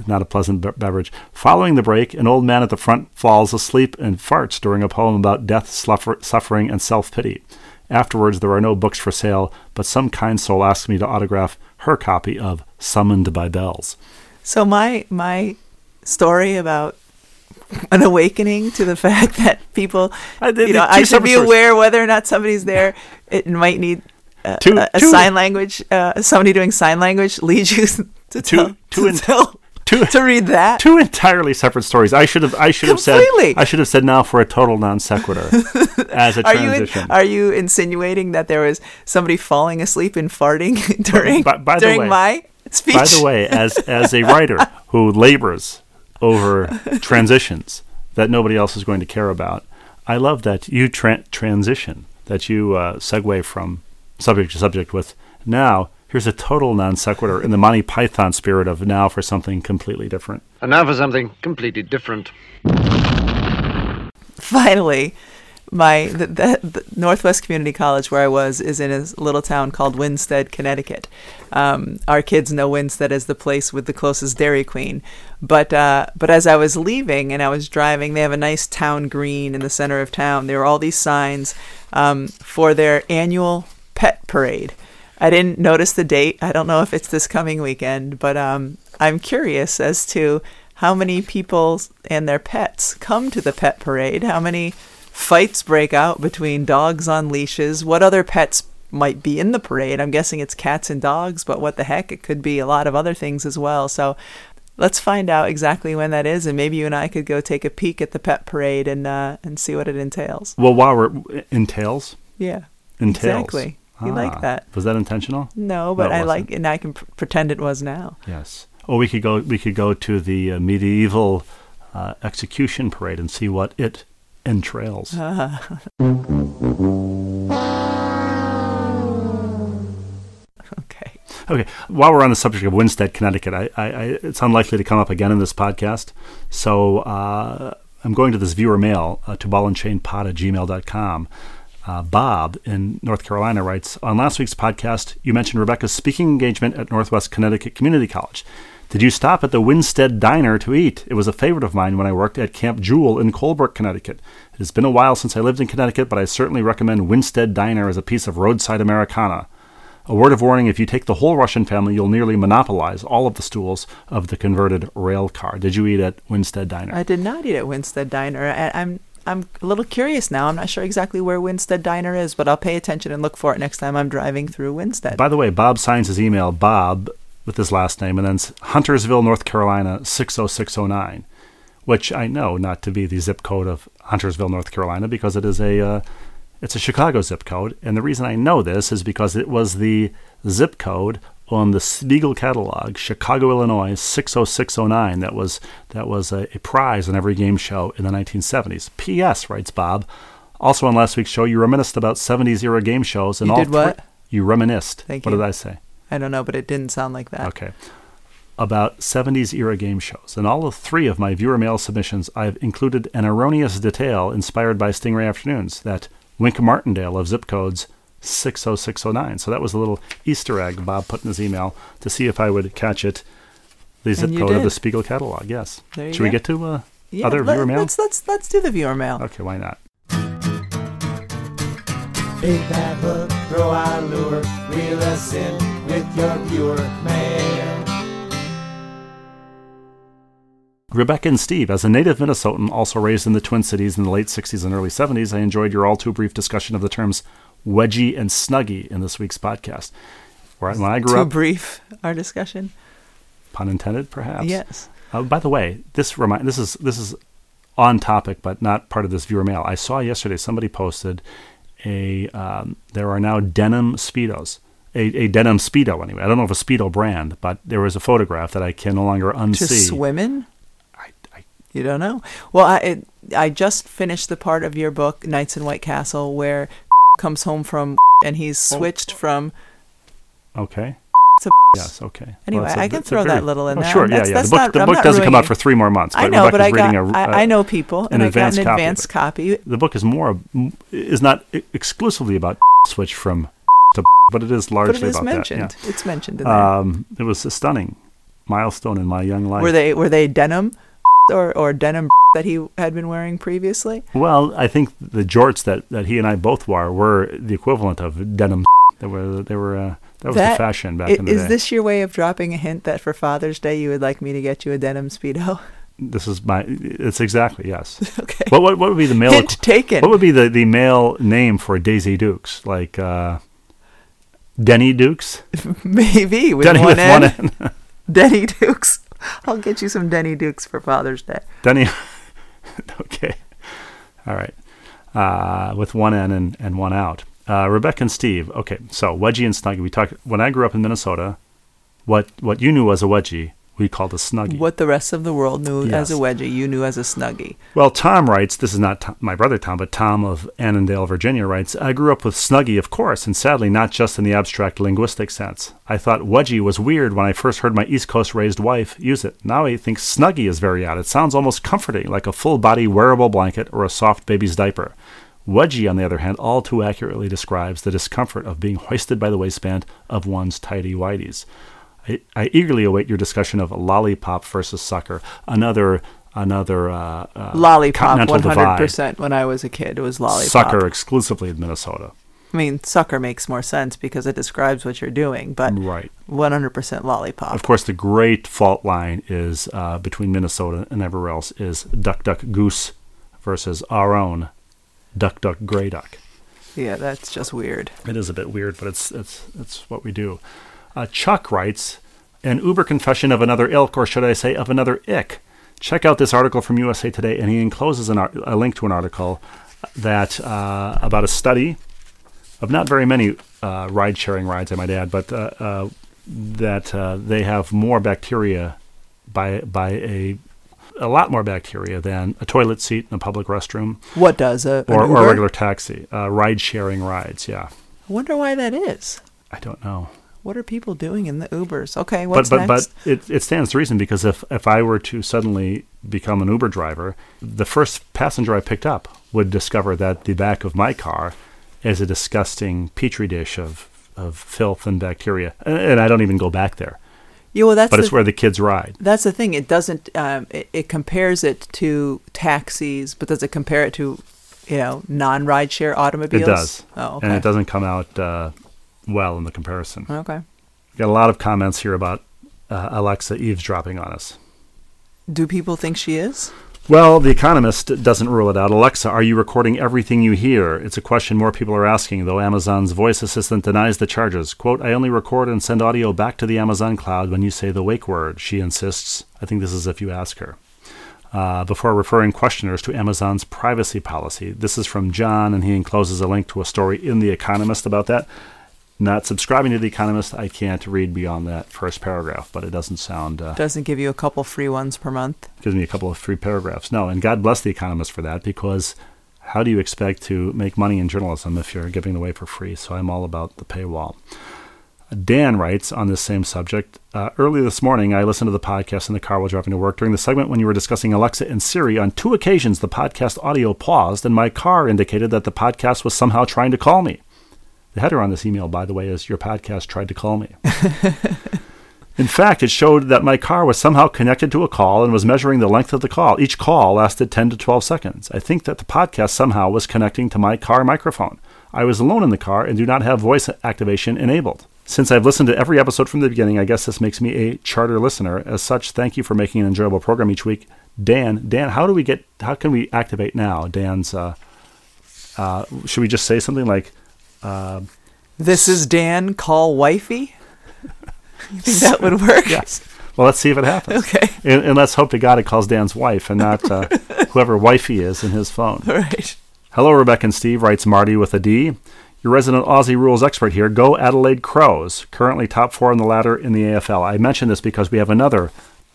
not a pleasant be- beverage. Following the break, an old man at the front falls asleep and farts during a poem about death, suffer- suffering, and self-pity. Afterwards, there are no books for sale, but some kind soul asked me to autograph her copy of Summoned by Bells. So my my story about an awakening to the fact that people, I did, you know, I should be aware whether or not somebody's there. It might need uh, two, a, a two, sign language, uh, somebody doing sign language leads you to two, tell, two to, in, tell two, to read that. Two entirely separate stories. I should have I should have said I should have said now for a total non sequitur. As a are transition. You in, are you insinuating that there was somebody falling asleep and farting during by, by during way, my speech? By the way, as as a writer who labors over transitions that nobody else is going to care about, I love that you tra- transition, that you uh, segue from subject to subject with, now here's a total non sequitur in the Monty Python spirit of now for something completely different. And now for something completely different. Finally, my the, the, the Northwest Community College where I was is in a little town called Winstead, Connecticut. Um, our kids know Winstead as the place with the closest Dairy Queen. But uh, but as I was leaving and I was driving, they have a nice town green in the center of town. There were all these signs um, for their annual pet parade. I didn't notice the date. I don't know if it's this coming weekend, but um, I'm curious as to how many people and their pets come to the pet parade, how many fights break out between dogs on leashes, what other pets might be in the parade. I'm guessing it's cats and dogs, but what the heck? It could be a lot of other things as well. So let's find out exactly when that is, and maybe you and I could go take a peek at the pet parade and uh, and see what it entails. Well, while we're... Entails? Yeah. Entails. Exactly. You ah, like that. Was that intentional? No, but no, I wasn't. Like and I can pr- pretend it was now. Yes. Or we could go we could go to the uh, medieval uh, execution parade and see what it entrails. Uh. Okay. Okay. While we're on the subject of Winstead, Connecticut, I, I, I, it's unlikely to come up again in this podcast. So uh, I'm going to this viewer mail uh, to ball and chain pod at gmail dot com. Uh, Bob in North Carolina writes, on last week's podcast, you mentioned Rebecca's speaking engagement at Northwest Connecticut Community College. Did you stop at the Winstead Diner to eat? It was a favorite of mine when I worked at Camp Jewel in Colebrook, Connecticut. It has been a while since I lived in Connecticut, but I certainly recommend Winstead Diner as a piece of roadside Americana. A word of warning, if you take the whole Russian family, you'll nearly monopolize all of the stools of the converted rail car. Did you eat at Winstead Diner? I did not eat at Winstead Diner. I, I'm... I'm a little curious now. I'm not sure exactly where Winstead Diner is, but I'll pay attention and look for it next time I'm driving through Winstead. By the way, Bob signs his email, Bob, with his last name, and then Huntersville, North Carolina, six oh six oh nine, which I know not to be the zip code of Huntersville, North Carolina, because it is a uh, it's a Chicago zip code. And the reason I know this is because it was the zip code on the Spiegel catalog, Chicago, Illinois, six oh six oh nine. That was that was a, a prize on every game show in the nineteen seventies. P S, writes Bob, also on last week's show, you reminisced about seventies-era game shows. And you all did what? Three, you reminisced. Thank you. What did I say? I don't know, but it didn't sound like that. Okay. About seventies-era game shows. In all of three of my viewer mail submissions, I've included an erroneous detail inspired by Stingray Afternoons, that Wink Martindale of zip codes six oh six oh nine. So that was a little Easter egg Bob put in his email to see if I would catch it, the zip code did. Of the Spiegel catalog. Yes. There you Should go. We get to uh, yeah, other let, viewer mail? Let's, let's, let's do the viewer mail. Okay, why not? Big bad hook, throw our lure, reel us in with your viewer mail. Rebecca and Steve, as a native Minnesotan also raised in the Twin Cities in the late sixties and early seventies, I enjoyed your all too brief discussion of the terms wedgie and snuggie in this week's podcast. When I grew Too up, brief, our discussion. Pun intended, perhaps. Yes. Uh, by the way, this remind this is this is on topic, but not part of this viewer mail. I saw yesterday somebody posted a um, there are now denim Speedos, a, a denim Speedo anyway. I don't know if a Speedo brand, but there was a photograph that I can no longer unsee. Just women? I, I you don't know. Well, I it, I just finished the part of your book, Nights in White Castle, where comes home from and he's switched oh. from okay to yes okay anyway well, a, I can throw very, that little in oh, there sure yeah yeah the book, not, the book doesn't come out for three more months but I know Rebecca's but I got a, I, I know people an and advanced I got an advanced copy. copy The book is more is not exclusively about switch from to but it is largely but it is about mentioned. that yeah. It's mentioned in there. Um, it was a stunning milestone in my young life. Were they were they denim or or denim that he had been wearing previously? Well, I think the jorts that, that he and I both wore were the equivalent of denim. They were, they were, uh, that was that, the fashion back it, in the is day. Is this your way of dropping a hint that for Father's Day you would like me to get you a denim Speedo? This is my, it's exactly, yes. Okay. What, what, what would be the male, hint taken. What would be the, the male name for Daisy Dukes? Like uh, Denny Dukes? Maybe. With Denny one with N. one N. Denny Dukes. I'll get you some Denny Dukes for Father's Day. Denny. Okay. All right. Uh, with one in and, and one out. Uh, Rebecca and Steve. Okay. So wedgie and snuggie. We talked when I grew up in Minnesota, what, what you knew as a wedgie, we called a snuggie. What the rest of the world knew yes. as a wedgie, you knew as a snuggie. Well, Tom writes, this is not Tom, my brother Tom, but Tom of Annandale, Virginia writes, I grew up with snuggie, of course, and sadly not just in the abstract linguistic sense. I thought wedgie was weird when I first heard my East Coast raised wife use it. Now I think snuggie is very odd. It sounds almost comforting, like a full-body wearable blanket or a soft baby's diaper. Wedgie, on the other hand, all too accurately describes the discomfort of being hoisted by the waistband of one's tighty-whities. I, I eagerly await your discussion of lollipop versus sucker, another another uh, uh, lollipop one hundred percent divide. When I was a kid, it was lollipop. Sucker exclusively in Minnesota. I mean, sucker makes more sense because it describes what you're doing, but right. one hundred percent lollipop. Of course, the great fault line is uh, between Minnesota and everywhere else is duck, duck, goose versus our own duck, duck, gray duck. Yeah, that's just weird. It is a bit weird, but it's it's it's what we do. Uh, Chuck writes, an uber confession of another ilk, or should I say of another ick. Check out this article from U S A Today, and he encloses an ar- a link to an article that uh, about a study of not very many uh, ride-sharing rides, I might add, but uh, uh, that uh, they have more bacteria by by a a lot more bacteria than a toilet seat in a public restroom. What does a or, or a regular taxi? Uh, ride-sharing rides, yeah. I wonder why that is. I don't know. What are people doing in the Ubers? Okay, what's but, but, next? But it, it stands to reason, because if, if I were to suddenly become an Uber driver, the first passenger I picked up would discover that the back of my car is a disgusting petri dish of, of filth and bacteria. And, and I don't even go back there. Yeah, well, that's but the, it's where the kids ride. That's the thing. It doesn't, um, it, it compares it to taxis, but does it compare it to, you know, non-rideshare automobiles? It does. Oh, okay. And it doesn't come out... Uh, well in the comparison. Okay. Got a lot of comments here about uh, Alexa eavesdropping on us. Do people think she is? Well, The Economist doesn't rule it out. Alexa, are you recording everything you hear? It's a question more people are asking, though Amazon's voice assistant denies the charges. Quote, I only record and send audio back to the Amazon cloud when you say the wake word, she insists. I think this is if you ask her. Uh, before referring questioners to Amazon's privacy policy. This is from John, and he encloses a link to a story in The Economist about that. Not subscribing to The Economist, I can't read beyond that first paragraph, but it doesn't sound... Uh, doesn't give you a couple free ones per month? Gives me a couple of free paragraphs. No, and God bless The Economist for that, because how do you expect to make money in journalism if you're giving away for free? So I'm all about the paywall. Dan writes on this same subject, uh, early this morning, I listened to the podcast in the car while driving to work. During the segment when you were discussing Alexa and Siri, on two occasions the podcast audio paused and my car indicated that the podcast was somehow trying to call me. The header on this email, by the way, is your podcast tried to call me. In fact, it showed that my car was somehow connected to a call and was measuring the length of the call. Each call lasted ten to twelve seconds. I think that the podcast somehow was connecting to my car microphone. I was alone in the car and do not have voice activation enabled. Since I've listened to every episode from the beginning, I guess this makes me a charter listener. As such, thank you for making an enjoyable program each week. Dan, Dan, how do we get, how can we activate now? Dan's, uh, uh, should we just say something like, Uh, this is Dan, call wifey? You think that would work? Yes. Well, let's see if it happens. Okay. And, and let's hope to God it calls Dan's wife and not uh, whoever wifey is in his phone. All right. Hello, Rebecca and Steve, writes Marty with a D. Your resident Aussie rules expert here. Go Adelaide Crows, currently top four on the ladder in the A F L. I mention this because we have another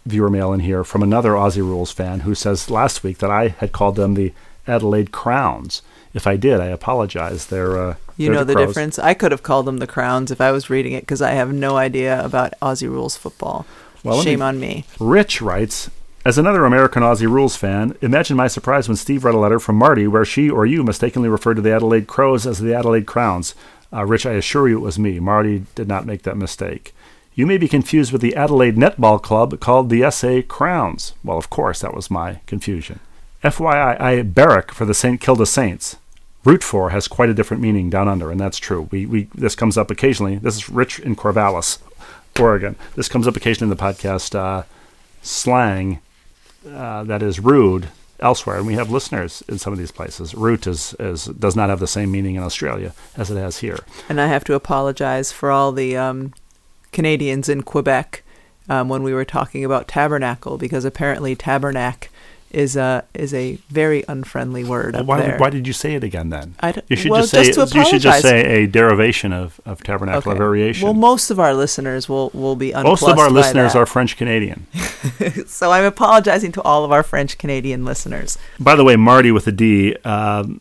viewer mail in here from another Aussie rules fan who says last week that I had called them the Adelaide Crowns. If I did, I apologize. They're uh, you know the, the difference. I could have called them the Crowns if I was reading it, because I have no idea about Aussie rules football. Well, shame me, on me. Rich writes, as another American Aussie rules fan, imagine my surprise when Steve read a letter from Marty where she or you mistakenly referred to the Adelaide Crows as the Adelaide Crowns. Uh, Rich, I assure you it was me. Marty did not make that mistake. You may be confused with the Adelaide Netball Club called the S A Crowns. Well, of course, that was my confusion. F Y I, I barrack for the Saint Kilda Saints. Root for has quite a different meaning down under, and that's true. We we This comes up occasionally. This is Rich in Corvallis, Oregon. This comes up occasionally in the podcast uh, slang uh, that is rude elsewhere, and we have listeners in some of these places. Root is, is does not have the same meaning in Australia as it has here. And I have to apologize for all the um, Canadians in Quebec um, when we were talking about tabernacle, because apparently tabernacle is a is a very unfriendly word. Well, up why, there. Why did you say it again then? I d- you should well, just say just you should just say a derivation of, of tabernacle, okay. Variation. Well, most of our listeners will, will be unplussed. Most of our listeners that. are French Canadian. So I'm apologizing to all of our French Canadian listeners. By the way, Marty with a D um,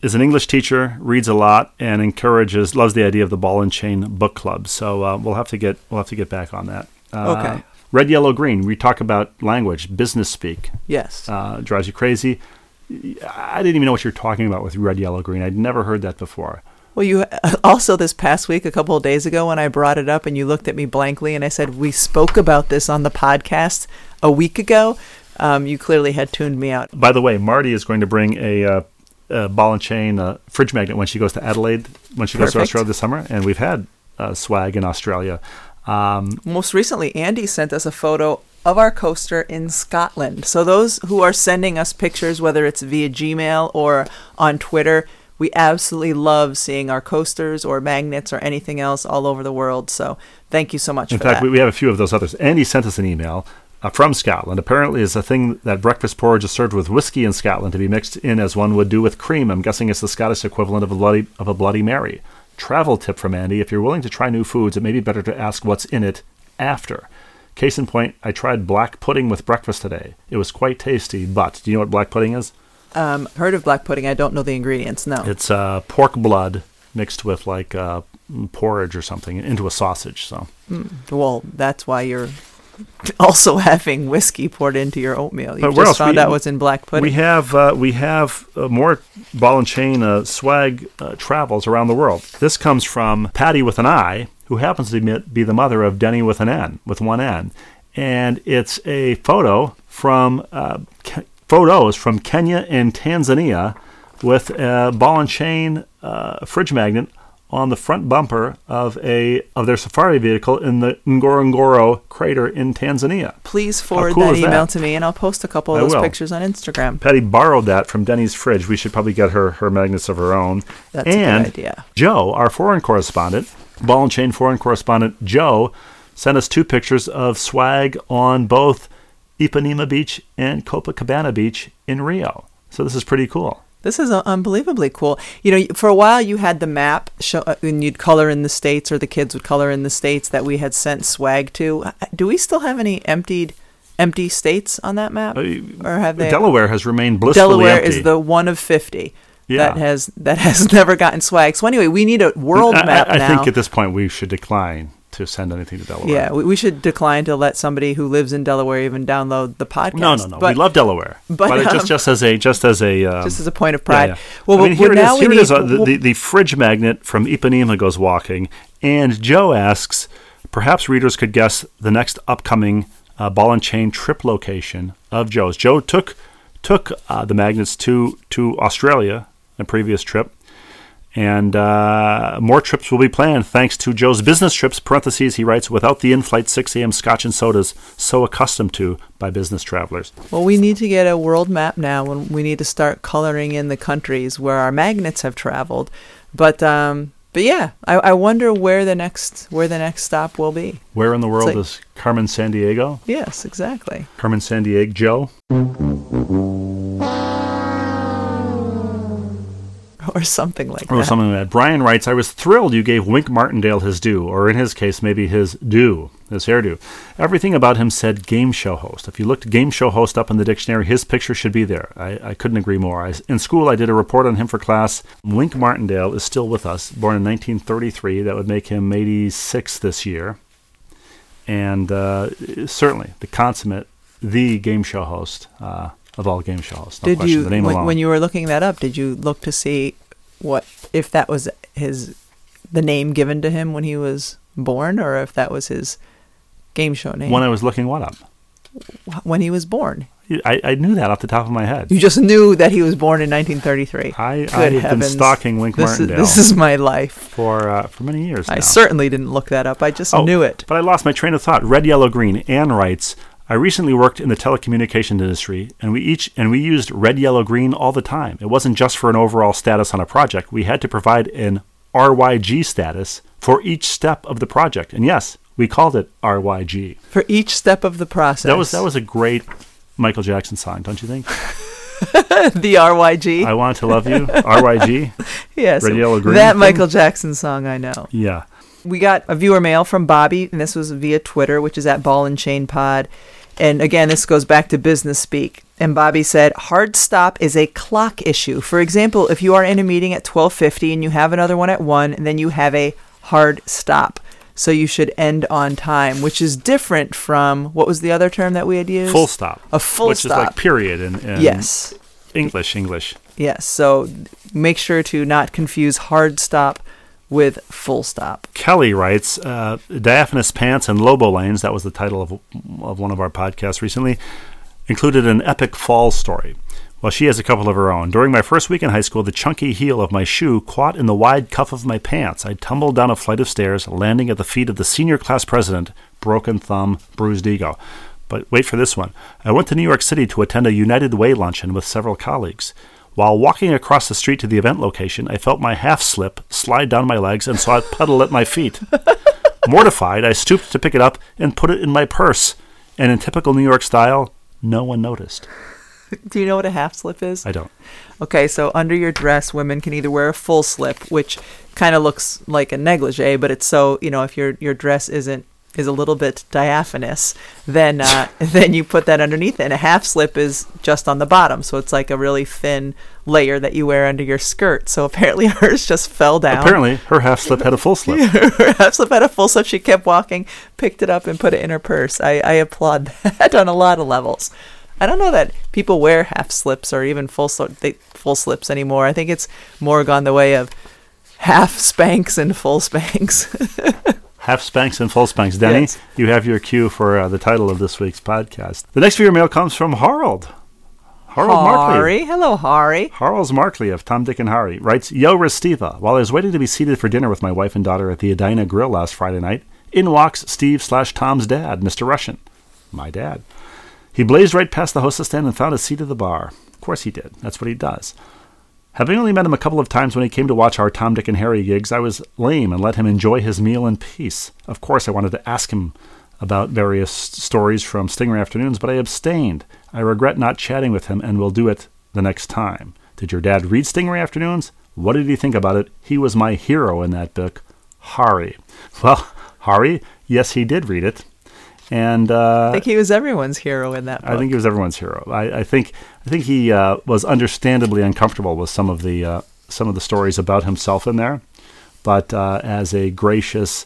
is an English teacher, reads a lot, and encourages loves the idea of the Ball and Chain book club. So uh, we'll have to get we'll have to get back on that. Uh, okay. Red, yellow, green. We talk about language, business speak. Yes. Uh, drives you crazy. I didn't even know what you were talking about with red, yellow, green. I'd never heard that before. Well, you also this past week, a couple of days ago, when I brought it up and you looked at me blankly and I said, we spoke about this on the podcast a week ago. Um, you clearly had tuned me out. By the way, Marty is going to bring a, uh, a ball and chain uh, fridge magnet when she goes to Adelaide, when she Perfect. goes to Australia this summer. And we've had uh, swag in Australia. Um, Most recently, Andy sent us a photo of our coaster in Scotland. So those who are sending us pictures, whether it's via Gmail or on Twitter, we absolutely love seeing our coasters or magnets or anything else all over the world. So thank you so much for that. In fact, we have a few of those others. Andy sent us an email uh, from Scotland. Apparently it's a thing that breakfast porridge is served with whiskey in Scotland to be mixed in as one would do with cream. I'm guessing it's the Scottish equivalent of a Bloody, of a Bloody Mary. Travel tip from Andy. If you're willing to try new foods, it may be better to ask what's in it after. Case in point, I tried black pudding with breakfast today. It was quite tasty, but do you know what black pudding is? Um, heard of black pudding. I don't know the ingredients, no. It's uh, pork blood mixed with like uh, porridge or something into a sausage. So, mm, well, that's why you're also having whiskey poured into your oatmeal. You just found we, out what's in black pudding. We have uh, we have uh, more ball and chain uh, swag uh, travels around the world. This comes from Patty with an I, who happens to be the mother of Denny with an N, with one N, and it's a photo from uh, ke- photos from Kenya and Tanzania with a ball and chain uh, fridge magnet on the front bumper of a of their safari vehicle in the Ngorongoro crater in Tanzania. Please forward cool that email that? to me, and I'll post a couple of I those will. pictures on Instagram. Patty borrowed that from Denny's fridge. We should probably get her, her magnets of her own. That's and a good idea. Joe, our foreign correspondent, ball and chain foreign correspondent Joe, sent us two pictures of swag on both Ipanema Beach and Copacabana Beach in Rio. So this is pretty cool. This is unbelievably cool. You know, for a while you had the map show, and you'd color in the states, or the kids would color in the states that we had sent swag to. Do we still have any emptied, empty states on that map? Or have they? Delaware has remained blissfully Delaware empty. Delaware is the one of fifty yeah. that has that has never gotten swag. So anyway, we need a world I, map I, I now. I think at this point we should decline to send anything to Delaware. Yeah, we, we should decline to let somebody who lives in Delaware even download the podcast. No, no, no. But, we love Delaware, but, but um, just just as a just as a um, just as a point of pride. Yeah, yeah. Well, I mean, here it now is. Here need, it is. Uh, the, the the fridge magnet from Ipanema goes walking, and Joe asks, perhaps readers could guess the next upcoming uh, ball and chain trip location of Joe's. Joe took took uh, the magnets to to Australia in a previous trip. And uh, more trips will be planned thanks to Joe's business trips, parentheses, he writes, without the in-flight six a.m. scotch and sodas so accustomed to by business travelers. Well, we need to get a world map now, and we need to start coloring in the countries where our magnets have traveled. But um, but yeah, I, I wonder where the next where the next stop will be. Where in the world like, is Carmen San Diego? Yes, exactly. Carmen San Diego, Joe. Or something like or that. Or something like that. Brian writes, I was thrilled you gave Wink Martindale his due, or in his case, maybe his do, his hairdo. Everything about him said game show host. If you looked game show host up in the dictionary, his picture should be there. I, I couldn't agree more. I, in school, I did a report on him for class. Wink Martindale is still with us, born in nineteen thirty-three. That would make him eighty-six this year. And uh, certainly the consummate, the game show host uh, of all game show hosts. No did question, you, the name when, alone. When you were looking that up, did you look to see what if that was his the name given to him when he was born, or if that was his game show name? When I was looking what up? When he was born. I, I knew that off the top of my head. You just knew that he was born in nineteen thirty-three. I, I have heavens. been stalking Wink this Martindale. Is, this is my life. For uh, for many years now. I certainly didn't look that up. I just oh, knew it. But I lost my train of thought. Red, yellow, green. Anne writes, I recently worked in the telecommunications industry, and we each and we used red, yellow, green all the time. It wasn't just for an overall status on a project. We had to provide an R Y G status for each step of the project. And yes, we called it R Y G. For each step of the process. That was that was a great Michael Jackson song, don't you think? The R Y G. I Want to Love You, R Y G. Yes. Red, yellow, green. That thing. Michael Jackson song I know. Yeah. We got a viewer mail from Bobby, and this was via Twitter, which is at Ball and Chain Pod. And again, this goes back to business speak. And Bobby said, hard stop is a clock issue. For example, if you are in a meeting at twelve fifty and you have another one at one, then you have a hard stop. So you should end on time, which is different from, what was the other term that we had used? Full stop. A full which stop. Which is like period. In, in yes. English, English. Yes, so make sure to not confuse hard stop with full stop. Kelly writes, uh, Diaphanous Pants and Lobo Lanes, that was the title of, of one of our podcasts recently, included an epic fall story. Well, she has a couple of her own. During my first week in high school, the chunky heel of my shoe caught in the wide cuff of my pants. I tumbled down a flight of stairs, landing at the feet of the senior class president, broken thumb, bruised ego. But wait for this one. I went to New York City to attend a United Way luncheon with several colleagues. While walking across the street to the event location, I felt my half slip slide down my legs and saw it puddle at my feet. Mortified, I stooped to pick it up and put it in my purse. And in typical New York style, no one noticed. Do you know what a half slip is? I don't. Okay, so under your dress, women can either wear a full slip, which kind of looks like a negligee, but it's so, you know, if your your dress isn't is a little bit diaphanous, then uh, then you put that underneath it. And a half slip is just on the bottom, so it's like a really thin layer that you wear under your skirt. So apparently hers just fell down. Apparently her half slip had a full slip. Her half slip had a full slip. She kept walking, picked it up, and put it in her purse. I, I applaud that on a lot of levels. I don't know that people wear half slips or even full sl- they, full slips anymore. I think it's more gone the way of half spanks and full spanks. Half Spanks and Full Spanks. Denny, yes. You have your cue for uh, the title of this week's podcast. The next viewer mail comes from Harold. Harold Harry. Markley. Hello, Harry. Harold Markley of Tom, Dick, and Harry writes, Yo, Restiva. While I was waiting to be seated for dinner with my wife and daughter at the Edina Grill last Friday night, in walks Steve slash Tom's dad, Mister Russian. My dad. He blazed right past the hostess stand and found a seat at the bar. Of course he did. That's what he does. Having only met him a couple of times when he came to watch our Tom, Dick, and Harry gigs, I was lame and let him enjoy his meal in peace. Of course, I wanted to ask him about various stories from Stingray Afternoons, but I abstained. I regret not chatting with him and will do it the next time. Did your dad read Stingray Afternoons? What did he think about it? He was my hero in that book, Hari. Well, Hari, yes, he did read it. And uh, I think he was everyone's hero in that book. I think he was everyone's hero. I, I think I think he uh, was understandably uncomfortable with some of the uh, some of the stories about himself in there, but uh, as a gracious,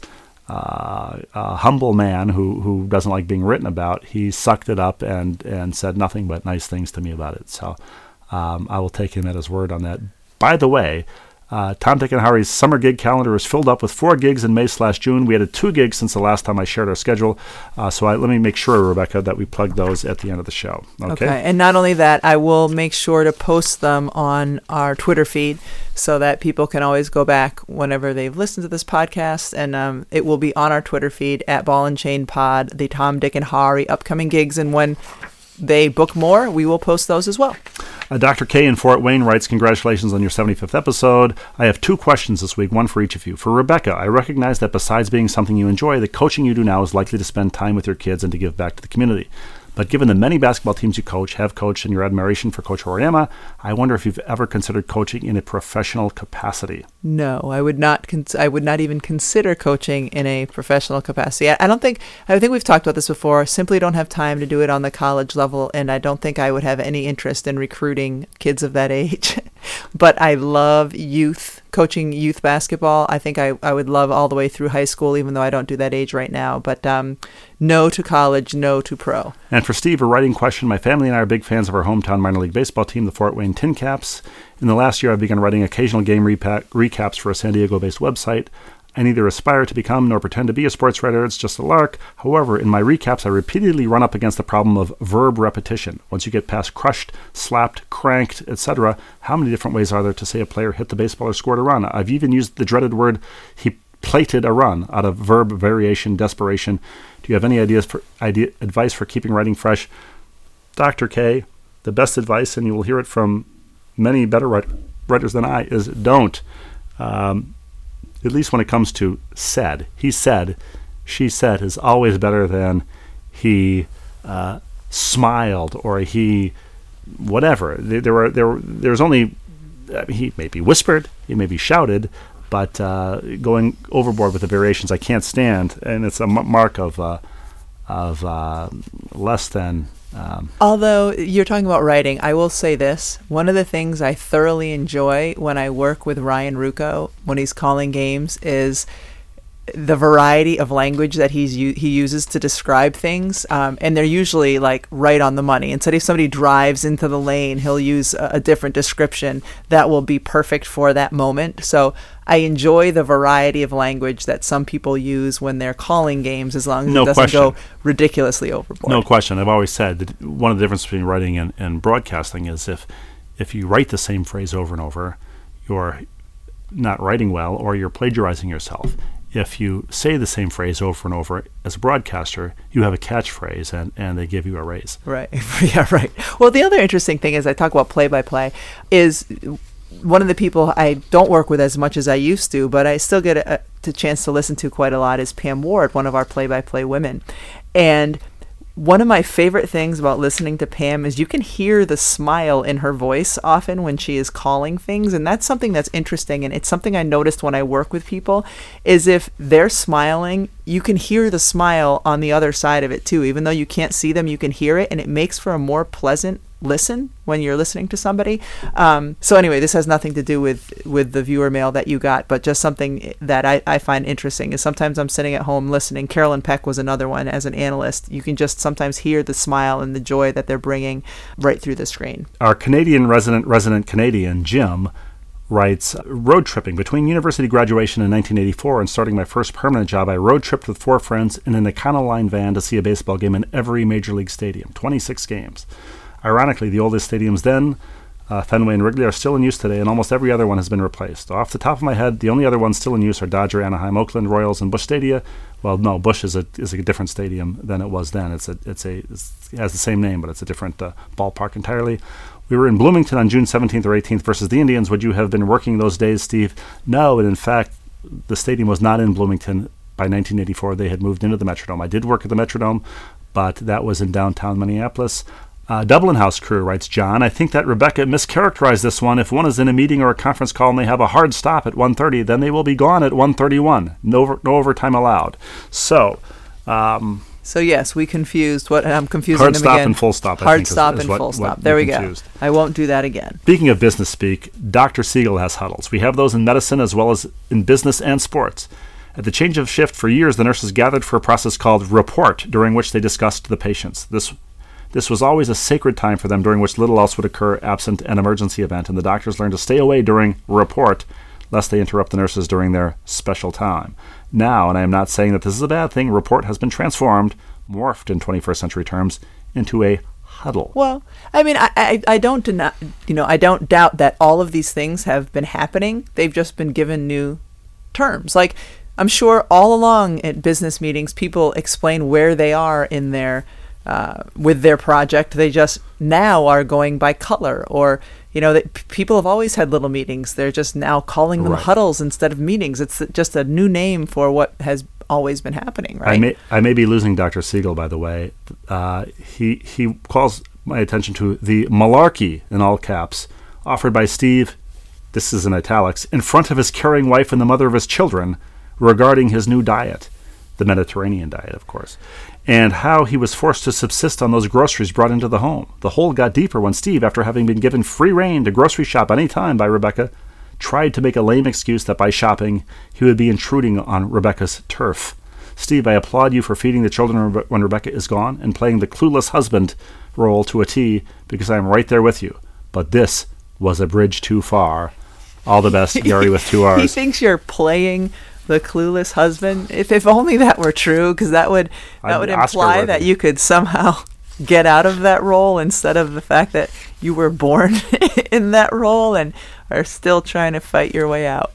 uh, uh, humble man who who doesn't like being written about, he sucked it up and and said nothing but nice things to me about it. So um, I will take him at his word on that. By the way. Uh, Tom, Dick, and Harry's summer gig calendar is filled up with four gigs in May slash June. We had a two gigs since the last time I shared our schedule. Uh, so I, let me make sure, Rebecca, that we plug those at the end of the show. Okay? Okay. And not only that, I will make sure to post them on our Twitter feed so that people can always go back whenever they've listened to this podcast. And um, it will be on our Twitter feed at Ball and Chain Pod, the Tom, Dick, and Harry upcoming gigs. And when they book more, we will post those as well. Uh, Doctor K in Fort Wayne writes, Congratulations on your seventy-fifth episode. I have two questions this week, one for each of you. For Rebecca, I recognize that besides being something you enjoy, the coaching you do now is likely to spend time with your kids and to give back to the community. But given the many basketball teams you coach, have coached, and your admiration for Coach Horiyama, I wonder if you've ever considered coaching in a professional capacity. No, I would not. Con- I would not even consider coaching in a professional capacity. I, I don't think. I think we've talked about this before. I simply don't have time to do it on the college level, and I don't think I would have any interest in recruiting kids of that age. But I love youth coaching, youth basketball. I think I, I would love all the way through high school, even though I don't do that age right now. But um, no to college, no to pro. And for Steve, a writing question. My family and I are big fans of our hometown minor league baseball team, the Fort Wayne Tin Caps. In the last year, I've begun writing occasional game repa- recaps for a San Diego-based website. I neither aspire to become nor pretend to be a sports writer. It's just a lark. However, in my recaps, I repeatedly run up against the problem of verb repetition. Once you get past crushed, slapped, cranked, et cetera, how many different ways are there to say a player hit the baseball or scored a run? I've even used the dreaded word, he plated a run, out of verb variation, desperation. Do you have any ideas for idea, advice for keeping writing fresh? Doctor K, the best advice, and you will hear it from many better write- writers than I, is don't. Um, at least when it comes to said. He said, she said is always better than he uh, smiled or he whatever. There, there were there. There's only, he may be whispered, he may be shouted, but uh, going overboard with the variations I can't stand, and it's a m- mark of, uh, of uh, less than... Um, Although you're talking about writing, I will say this. One of the things I thoroughly enjoy when I work with Ryan Rucco when he's calling games is the variety of language that he's he uses to describe things, um, and they're usually like right on the money. Instead, if somebody drives into the lane, he'll use a, a different description that will be perfect for that moment. So I enjoy the variety of language that some people use when they're calling games, as long as no it doesn't question. go ridiculously overboard. No question. I've always said that one of the differences between writing and, and broadcasting is if if you write the same phrase over and over, you're not writing well, or you're plagiarizing yourself. If you say the same phrase over and over as a broadcaster, you have a catchphrase, and, and they give you a raise. Right. Yeah, right. Well, the other interesting thing is I talk about play-by-play is one of the people I don't work with as much as I used to, but I still get a, a chance to listen to quite a lot is Pam Ward, one of our play-by-play women. And one of my favorite things about listening to Pam is you can hear the smile in her voice often when she is calling things. And that's something that's interesting. And it's something I noticed when I work with people is if they're smiling, you can hear the smile on the other side of it too. Even though you can't see them, you can hear it. And it makes for a more pleasant listen when you're listening to somebody. Um, so anyway, this has nothing to do with, with the viewer mail that you got, but just something that I, I find interesting is sometimes I'm sitting at home listening. Carolyn Peck was another one as an analyst. You can just sometimes hear the smile and the joy that they're bringing right through the screen. Our Canadian resident, resident Canadian, Jim, writes, road tripping. Between university graduation in nineteen eighty-four and starting my first permanent job, I road tripped with four friends in an Econoline van to see a baseball game in every major league stadium, twenty-six games. Ironically, the oldest stadiums then, uh, Fenway and Wrigley, are still in use today, and almost every other one has been replaced. Off the top of my head, the only other ones still in use are Dodger, Anaheim, Oakland, Royals, and Busch Stadia. Well, no, Busch is a is a different stadium than it was then. It's a it's a it's, it has the same name, but it's a different uh, ballpark entirely. We were in Bloomington on June seventeenth or eighteenth versus the Indians. Would you have been working those days, Steve? No, and in fact, the stadium was not in Bloomington. By nineteen eighty-four, they had moved into the Metrodome. I did work at the Metrodome, but that was in downtown Minneapolis. Uh, Dublin House Crew writes, John, I think that Rebecca mischaracterized this one. If one is in a meeting or a conference call and they have a hard stop at one thirty, then they will be gone at one thirty-one. No, no overtime allowed. So, um, so yes, we confused. What I'm confusing hard them stop again. and full stop. I hard think stop is, is and what, full stop. There we confused. go. I won't do that again. Speaking of business speak, Doctor Siegel has huddles. We have those in medicine as well as in business and sports. At the change of shift for years, the nurses gathered for a process called report, during which they discussed the patients. This. This was always a sacred time for them during which little else would occur absent an emergency event, and the doctors learned to stay away during report lest they interrupt the nurses during their special time. Now, and I am not saying that this is a bad thing, report has been transformed, morphed in twenty-first century terms, into a huddle. Well, I mean, I, I, I don't deny, you know, I don't doubt that all of these things have been happening. They've just been given new terms. Like, I'm sure all along at business meetings, people explain where they are in their Uh, with their project. They just now are going by color, or, you know, that p- people have always had little meetings. They're just now calling them right. huddles instead of meetings. It's just a new name for what has always been happening, right? I may, I may be losing Doctor Siegel, by the way. Uh, he, he calls my attention to the malarkey, in all caps, offered by Steve, this is in italics, in front of his caring wife and the mother of his children regarding his new diet, the Mediterranean diet, of course, and how he was forced to subsist on those groceries brought into the home. The hole got deeper when Steve, after having been given free rein to grocery shop any time by Rebecca, tried to make a lame excuse that by shopping he would be intruding on Rebecca's turf. Steve, I applaud you for feeding the children when Rebecca is gone and playing the clueless husband role to a T, because I am right there with you. But this was a bridge too far. All the best, Gary with two R's. He thinks you're playing the clueless husband. If if only that were true, because that would that I'm would imply that you could somehow get out of that role instead of the fact that you were born in that role and are still trying to fight your way out.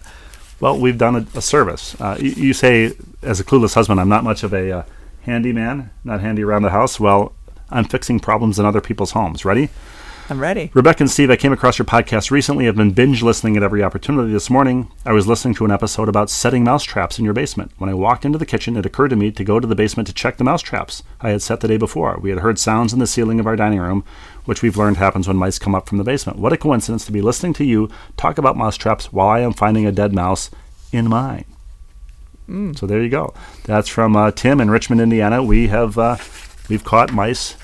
Well, we've done a, a service. Uh, you, you say, as a clueless husband, I'm not much of a uh, handyman, not handy around the house. Well, I'm fixing problems in other people's homes. Ready? I'm ready. Rebecca and Steve, I came across your podcast recently. I've been binge listening at every opportunity. This morning, I was listening to an episode about setting mousetraps in your basement. When I walked into the kitchen, it occurred to me to go to the basement to check the mousetraps I had set the day before. We had heard sounds in the ceiling of our dining room, which we've learned happens when mice come up from the basement. What a coincidence to be listening to you talk about mousetraps while I am finding a dead mouse in mine. Mm. So there you go. That's from uh, Tim in Richmond, Indiana. We have uh, we've caught mice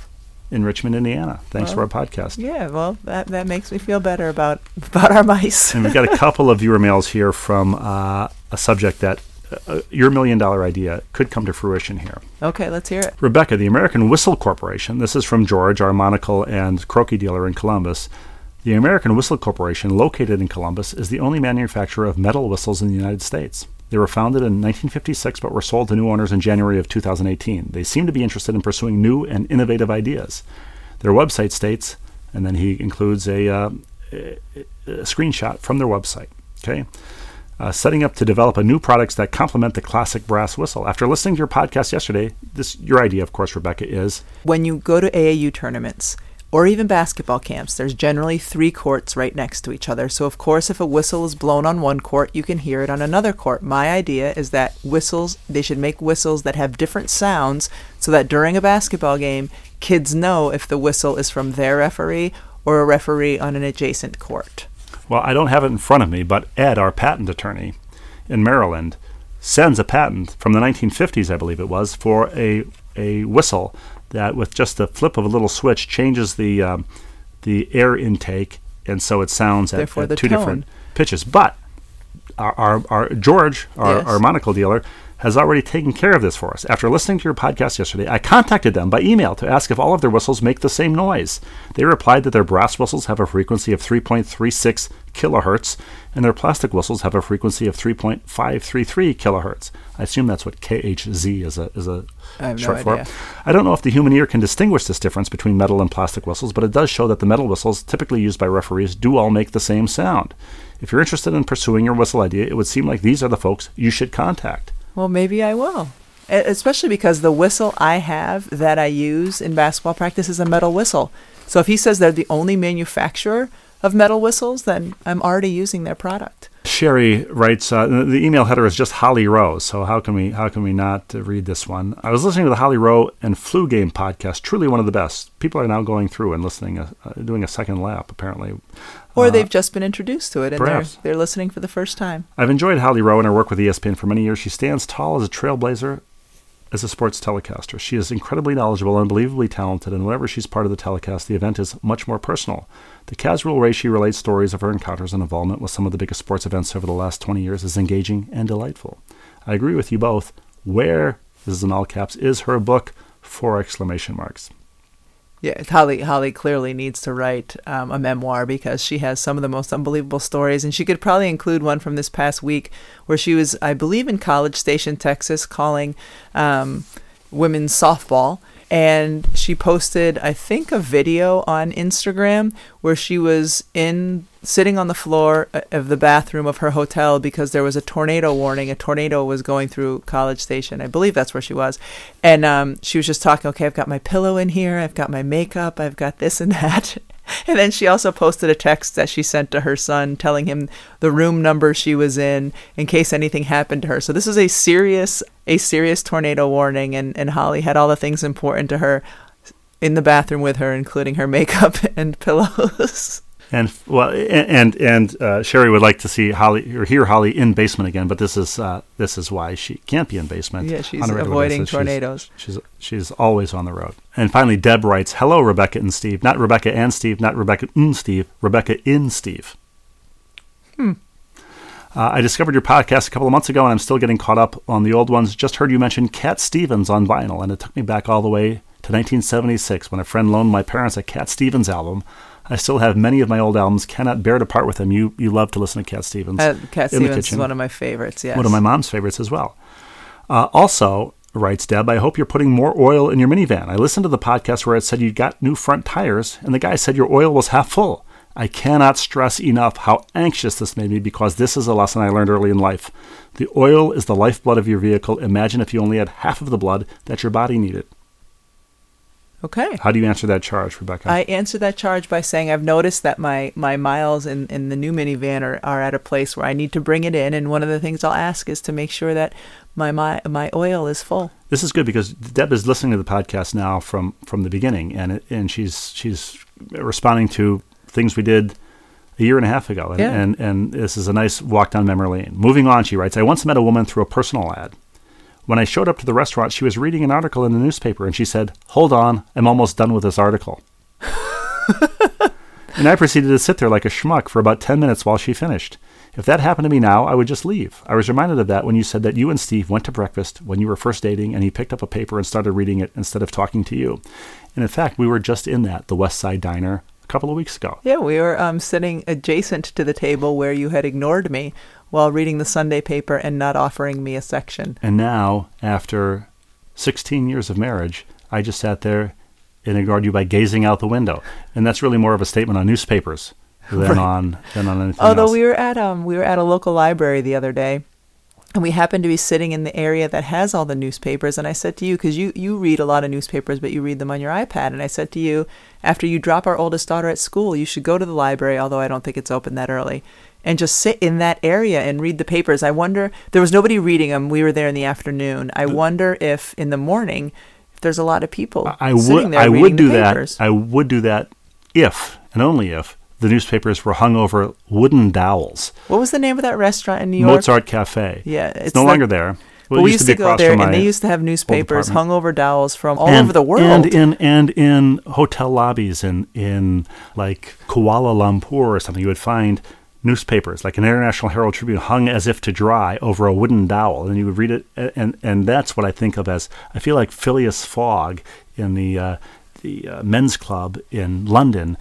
in Richmond, Indiana, thanks well, to our podcast. Yeah, well, that that makes me feel better about about our mice. And we've got a couple of viewer mails here from uh, a subject that uh, your million dollar idea could come to fruition here. Okay, let's hear it. Rebecca, the American Whistle Corporation, this is from George, our monocle and croquis dealer in Columbus. The American Whistle Corporation, located in Columbus, is the only manufacturer of metal whistles in the United States. They were founded in nineteen fifty-six but were sold to new owners in January of two thousand eighteen. They seem to be interested in pursuing new and innovative ideas. Their website states, and then he includes a, uh, a, a screenshot from their website, okay? Uh, setting up to develop a new products that complement the classic brass whistle. After listening to your podcast yesterday, this your idea, of course, Rebecca, is... When you go to A A U tournaments or even basketball camps, there's generally three courts right next to each other. So, of course, if a whistle is blown on one court, you can hear it on another court. My idea is that whistles, they should make whistles that have different sounds so that during a basketball game, kids know if the whistle is from their referee or a referee on an adjacent court. Well, I don't have it in front of me, but Ed, our patent attorney in Maryland, sends a patent from the nineteen fifties, I believe it was, for a a whistle that with just the flip of a little switch changes the um, the air intake, and so it sounds at, at two tone. different pitches. But our, our, our George, our, yes. our monocle dealer, has already taken care of this for us. After listening to your podcast yesterday, I contacted them by email to ask if all of their whistles make the same noise. They replied that their brass whistles have a frequency of three point three six kilohertz, and their plastic whistles have a frequency of three point five three three kilohertz. I assume that's what K H Z is a is a short form. I don't know if the human ear can distinguish this difference between metal and plastic whistles, but it does show that the metal whistles, typically used by referees, do all make the same sound. If you're interested in pursuing your whistle idea, it would seem like these are the folks you should contact. Well, maybe I will, especially because the whistle I have that I use in basketball practice is a metal whistle. So if he says they're the only manufacturer of metal whistles, then I'm already using their product. Sherry writes, uh, the email header is just Holly Rowe, so how can we how can we not read this one? I was listening to the Holly Rowe and Flu Game podcast, truly one of the best. People are now going through and listening, uh, doing a second lap, apparently. Or they've just been introduced to it and they're, they're listening for the first time. I've enjoyed Holly Rowe and her work with E S P N for many years. She stands tall as a trailblazer, as a sports telecaster. She is incredibly knowledgeable, unbelievably talented, and whenever she's part of the telecast, the event is much more personal. The casual way she relates stories of her encounters and involvement with some of the biggest sports events over the last twenty years is engaging and delightful. I agree with you both. Where, this is in all caps, is her book? Four exclamation marks. Yeah, Holly, Holly clearly needs to write um, a memoir because she has some of the most unbelievable stories. And she could probably include one from this past week where she was, I believe, in College Station, Texas, calling um, women's softball. And she posted, I think, a video on Instagram where she was in sitting on the floor of the bathroom of her hotel because there was a tornado warning. A tornado was going through College Station. I believe that's where she was. And um, she was just talking, okay, I've got my pillow in here. I've got my makeup. I've got this and that. And then she also posted a text that she sent to her son telling him the room number she was in in case anything happened to her. So this is a serious, a serious tornado warning. And, and Holly had all the things important to her in the bathroom with her, including her makeup and pillows. And well, and and uh, Sherry would like to see Holly or hear Holly in basement again, but this is uh, this is why she can't be in basement. Yeah, she's avoiding basis. tornadoes. She's, she's she's always on the road. And finally, Deb writes, "Hello, Rebecca and Steve. Not Rebecca and Steve. Not Rebecca and Steve. Rebecca in Steve." Hmm. Uh, I discovered your podcast a couple of months ago, and I'm still getting caught up on the old ones. Just heard you mention Cat Stevens on vinyl, and it took me back all the way to nineteen seventy-six when a friend loaned my parents a Cat Stevens album. I still have many of my old albums. Cannot bear to part with them. You you love to listen to Cat Stevens. Uh, Cat Stevens is one of my favorites, yes. One of my mom's favorites as well. Uh, also, writes Deb, I hope you're putting more oil in your minivan. I listened to the podcast where it said you got new front tires, and the guy said your oil was half full. I cannot stress enough how anxious this made me because this is a lesson I learned early in life. The oil is the lifeblood of your vehicle. Imagine if you only had half of the blood that your body needed. Okay. How do you answer that charge, Rebecca? I answer that charge by saying I've noticed that my, my miles in, in the new minivan are, are at a place where I need to bring it in, and one of the things I'll ask is to make sure that my my, my oil is full. This is good because Deb is listening to the podcast now from, from the beginning, and it, and she's she's responding to things we did a year and a half ago, and, yeah. and, and this is a nice walk down memory lane. Moving on, she writes, I once met a woman through a personal ad. When I showed up to the restaurant, she was reading an article in the newspaper, and she said, hold on, I'm almost done with this article. and I proceeded to sit there like a schmuck for about ten minutes while she finished. If that happened to me now, I would just leave. I was reminded of that when you said that you and Steve went to breakfast when you were first dating and he picked up a paper and started reading it instead of talking to you. And in fact, we were just in that, the West Side Diner, a couple of weeks ago. Yeah, we were um, sitting adjacent to the table where you had ignored me while reading the Sunday paper and not offering me a section. And now, after sixteen years of marriage, I just sat there and ignored you by gazing out the window. And that's really more of a statement on newspapers than right. on than on anything Although else. we were at um we were at a local library the other day, and we happened to be sitting in the area that has all the newspapers. And I said to you, because you, you read a lot of newspapers, but you read them on your iPad. And I said to you, after you drop our oldest daughter at school, you should go to the library, although I don't think it's open that early, and just sit in that area and read the papers. I wonder, there was nobody reading them. We were there in the afternoon. I wonder if in the morning, if there's a lot of people I would, sitting there I reading would do the papers. That. I would do that if, and only if, the newspapers were hung over wooden dowels. What was the name of that restaurant in New York? Mozart Cafe. Yeah. It's, it's no that, longer there. Well, but we used to, used to go there, and they used to have newspapers hung over dowels from all and, over the world. And in and in hotel lobbies in, in like Kuala Lumpur or something, you would find newspapers, like an International Herald Tribune, hung as if to dry over a wooden dowel. And you would read it, and, and that's what I think of as, I feel like Phileas Fogg in the, uh, the uh, men's club in London,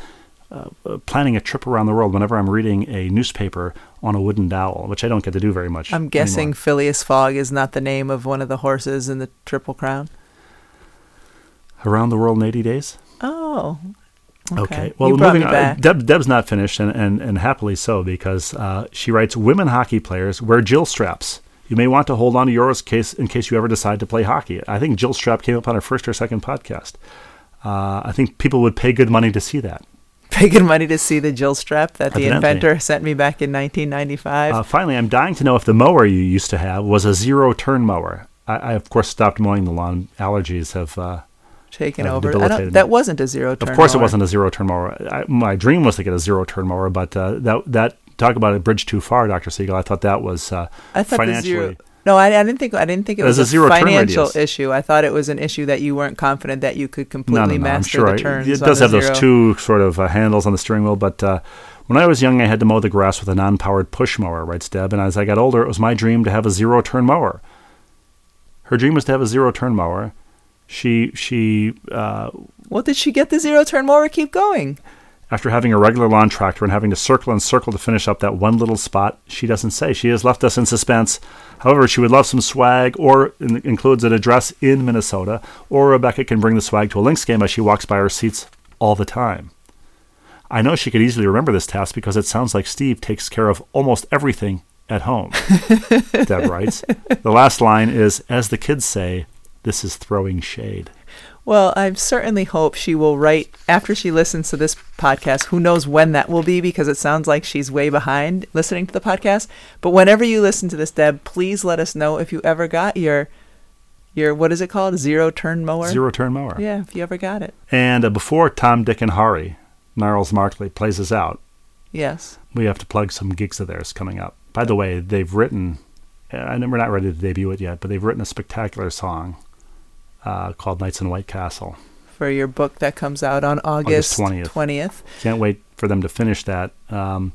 Uh, planning a trip around the world whenever I'm reading a newspaper on a wooden dowel, which I don't get to do very much I'm guessing anymore. Phileas Fogg is not the name of one of the horses in the Triple Crown? Around the World in eighty days? Oh. Okay. okay. Well, you moving on. Deb, Deb's not finished, and, and, and happily so, because uh, she writes, women hockey players wear Jill straps. You may want to hold on to yours case in case you ever decide to play hockey. I think Jill strap came up on our first or second podcast. Uh, I think people would pay good money to see that. Pay good money to see the Jill strap that the Evidently. inventor sent me back in nineteen ninety-five. Uh, finally, I'm dying to know if the mower you used to have was a zero-turn mower. I, I, of course, stopped mowing the lawn. Allergies have uh, taken have over. I don't, that wasn't a zero-turn mower. Of course, mower. It wasn't a zero-turn mower. I, my dream was to get a zero-turn mower, but uh, that that talk about a bridge too far, Doctor Siegel. I thought that was uh, I thought financially. The zero- No, I, I didn't think I didn't think it was There's a, a financial issue. I thought it was an issue that you weren't confident that you could completely no, no, no, master sure the turns. I, it does on have the those two sort of uh, handles on the steering wheel. But uh, when I was young, I had to mow the grass with a non-powered push mower, writes Deb. And as I got older, it was my dream to have a zero-turn mower. Her dream was to have a zero-turn mower. She she. Uh, well, did she get the zero-turn mower? Keep going. After having a regular lawn tractor and having to circle and circle to finish up that one little spot, she doesn't say. She has left us in suspense. However, she would love some swag, or in, includes an address in Minnesota, or Rebecca can bring the swag to a Lynx game as she walks by her seats all the time. I know she could easily remember this task because it sounds like Steve takes care of almost everything at home, Deb writes. The last line is, as the kids say, this is throwing shade. Well, I certainly hope she will write after she listens to this podcast. Who knows when that will be, because it sounds like she's way behind listening to the podcast. But whenever you listen to this, Deb, please let us know if you ever got your, your what is it called? Zero-turn mower? Zero-turn mower. Yeah, if you ever got it. And uh, before Tom, Dick, and Harry, Gnarls Markley, plays us out. Yes. We have to plug some gigs of theirs coming up. By the way, they've written, and we're not ready to debut it yet, but they've written a spectacular song. Uh, called Nights in White Castle. For your book that comes out on August twentieth. twentieth. Can't wait for them to finish that. Um,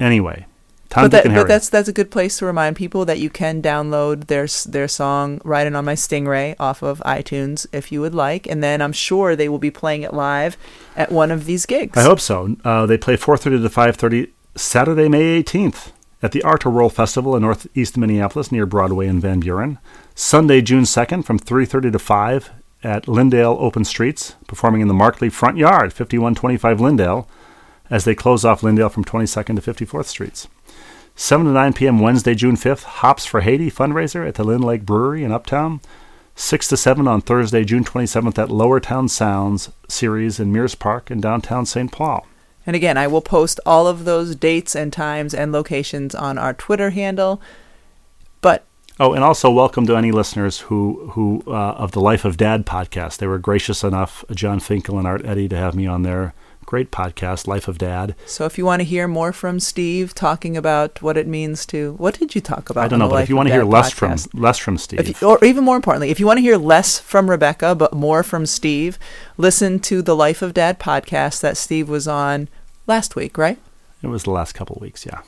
anyway, Tom, but Dick, that, and Harry. But that's, that's a good place to remind people that you can download their their song Riding on My Stingray off of iTunes if you would like. And then I'm sure they will be playing it live at one of these gigs. I hope so. Uh, they play four thirty to five thirty Saturday, May eighteenth. At the Art to World Festival in northeast Minneapolis near Broadway and Van Buren. Sunday, June second from three thirty to five at Lindale Open Streets, performing in the Markley Front Yard, fifty-one twenty-five Lindale, as they close off Lindale from twenty-second to fifty-fourth Streets. seven to nine p.m. Wednesday, June fifth, Hops for Haiti fundraiser at the Lynn Lake Brewery in Uptown. six to seven on Thursday, June twenty-seventh at Lower Town Sounds Series in Mears Park in downtown Saint Paul. And again, I will post all of those dates and times and locations on our Twitter handle. But oh, and also welcome to any listeners who who uh, of the Life of Dad podcast. They were gracious enough, John Finkel and Art Eddy, to have me on their Great podcast, Life of Dad. So if you want to hear more from Steve talking about what it means to, what did you talk about? I don't know, but if you want to hear less from less from Steve, you, or even more importantly, if you want to hear less from Rebecca but more from Steve, listen to the Life of Dad podcast that Steve was on last week, right? It was the last couple of weeks, yeah.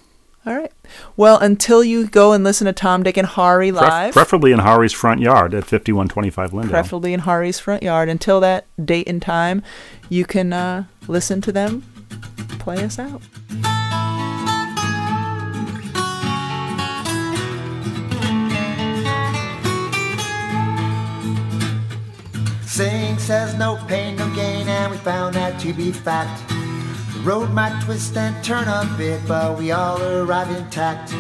All right. Well, until you go and listen to Tom, Dick, and Harry live. Pref- preferably in Harry's front yard at fifty-one twenty-five Lindale. Preferably in Harry's front yard. Until that date and time, you can uh, listen to them play us out. Sing says no pain, no gain, and we found that to be fact. Road might twist and turn a bit, but we all arrive intact.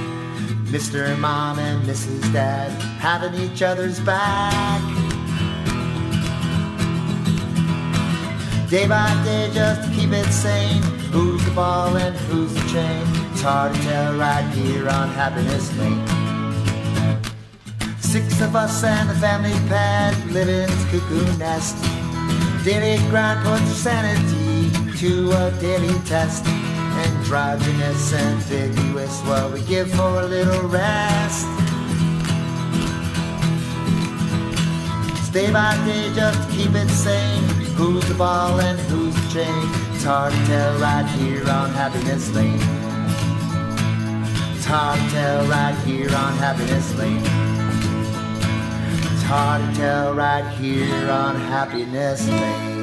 Mister Mom and Missus Dad having each other's back. Day by day, just to keep it sane. Who's the ball and who's the chain? It's hard to tell right here on Happiness Lane. Six of us and the family pet live in its cuckoo nest. Daily grind puts sanity to a daily test, and drowsiness and ambiguous what we give for a little rest. Day by day, just to keep it sane. Who's the ball and who's the chain? It's hard to tell right here on Happiness Lane. It's hard to tell right here on Happiness Lane. It's hard to tell right here on Happiness Lane.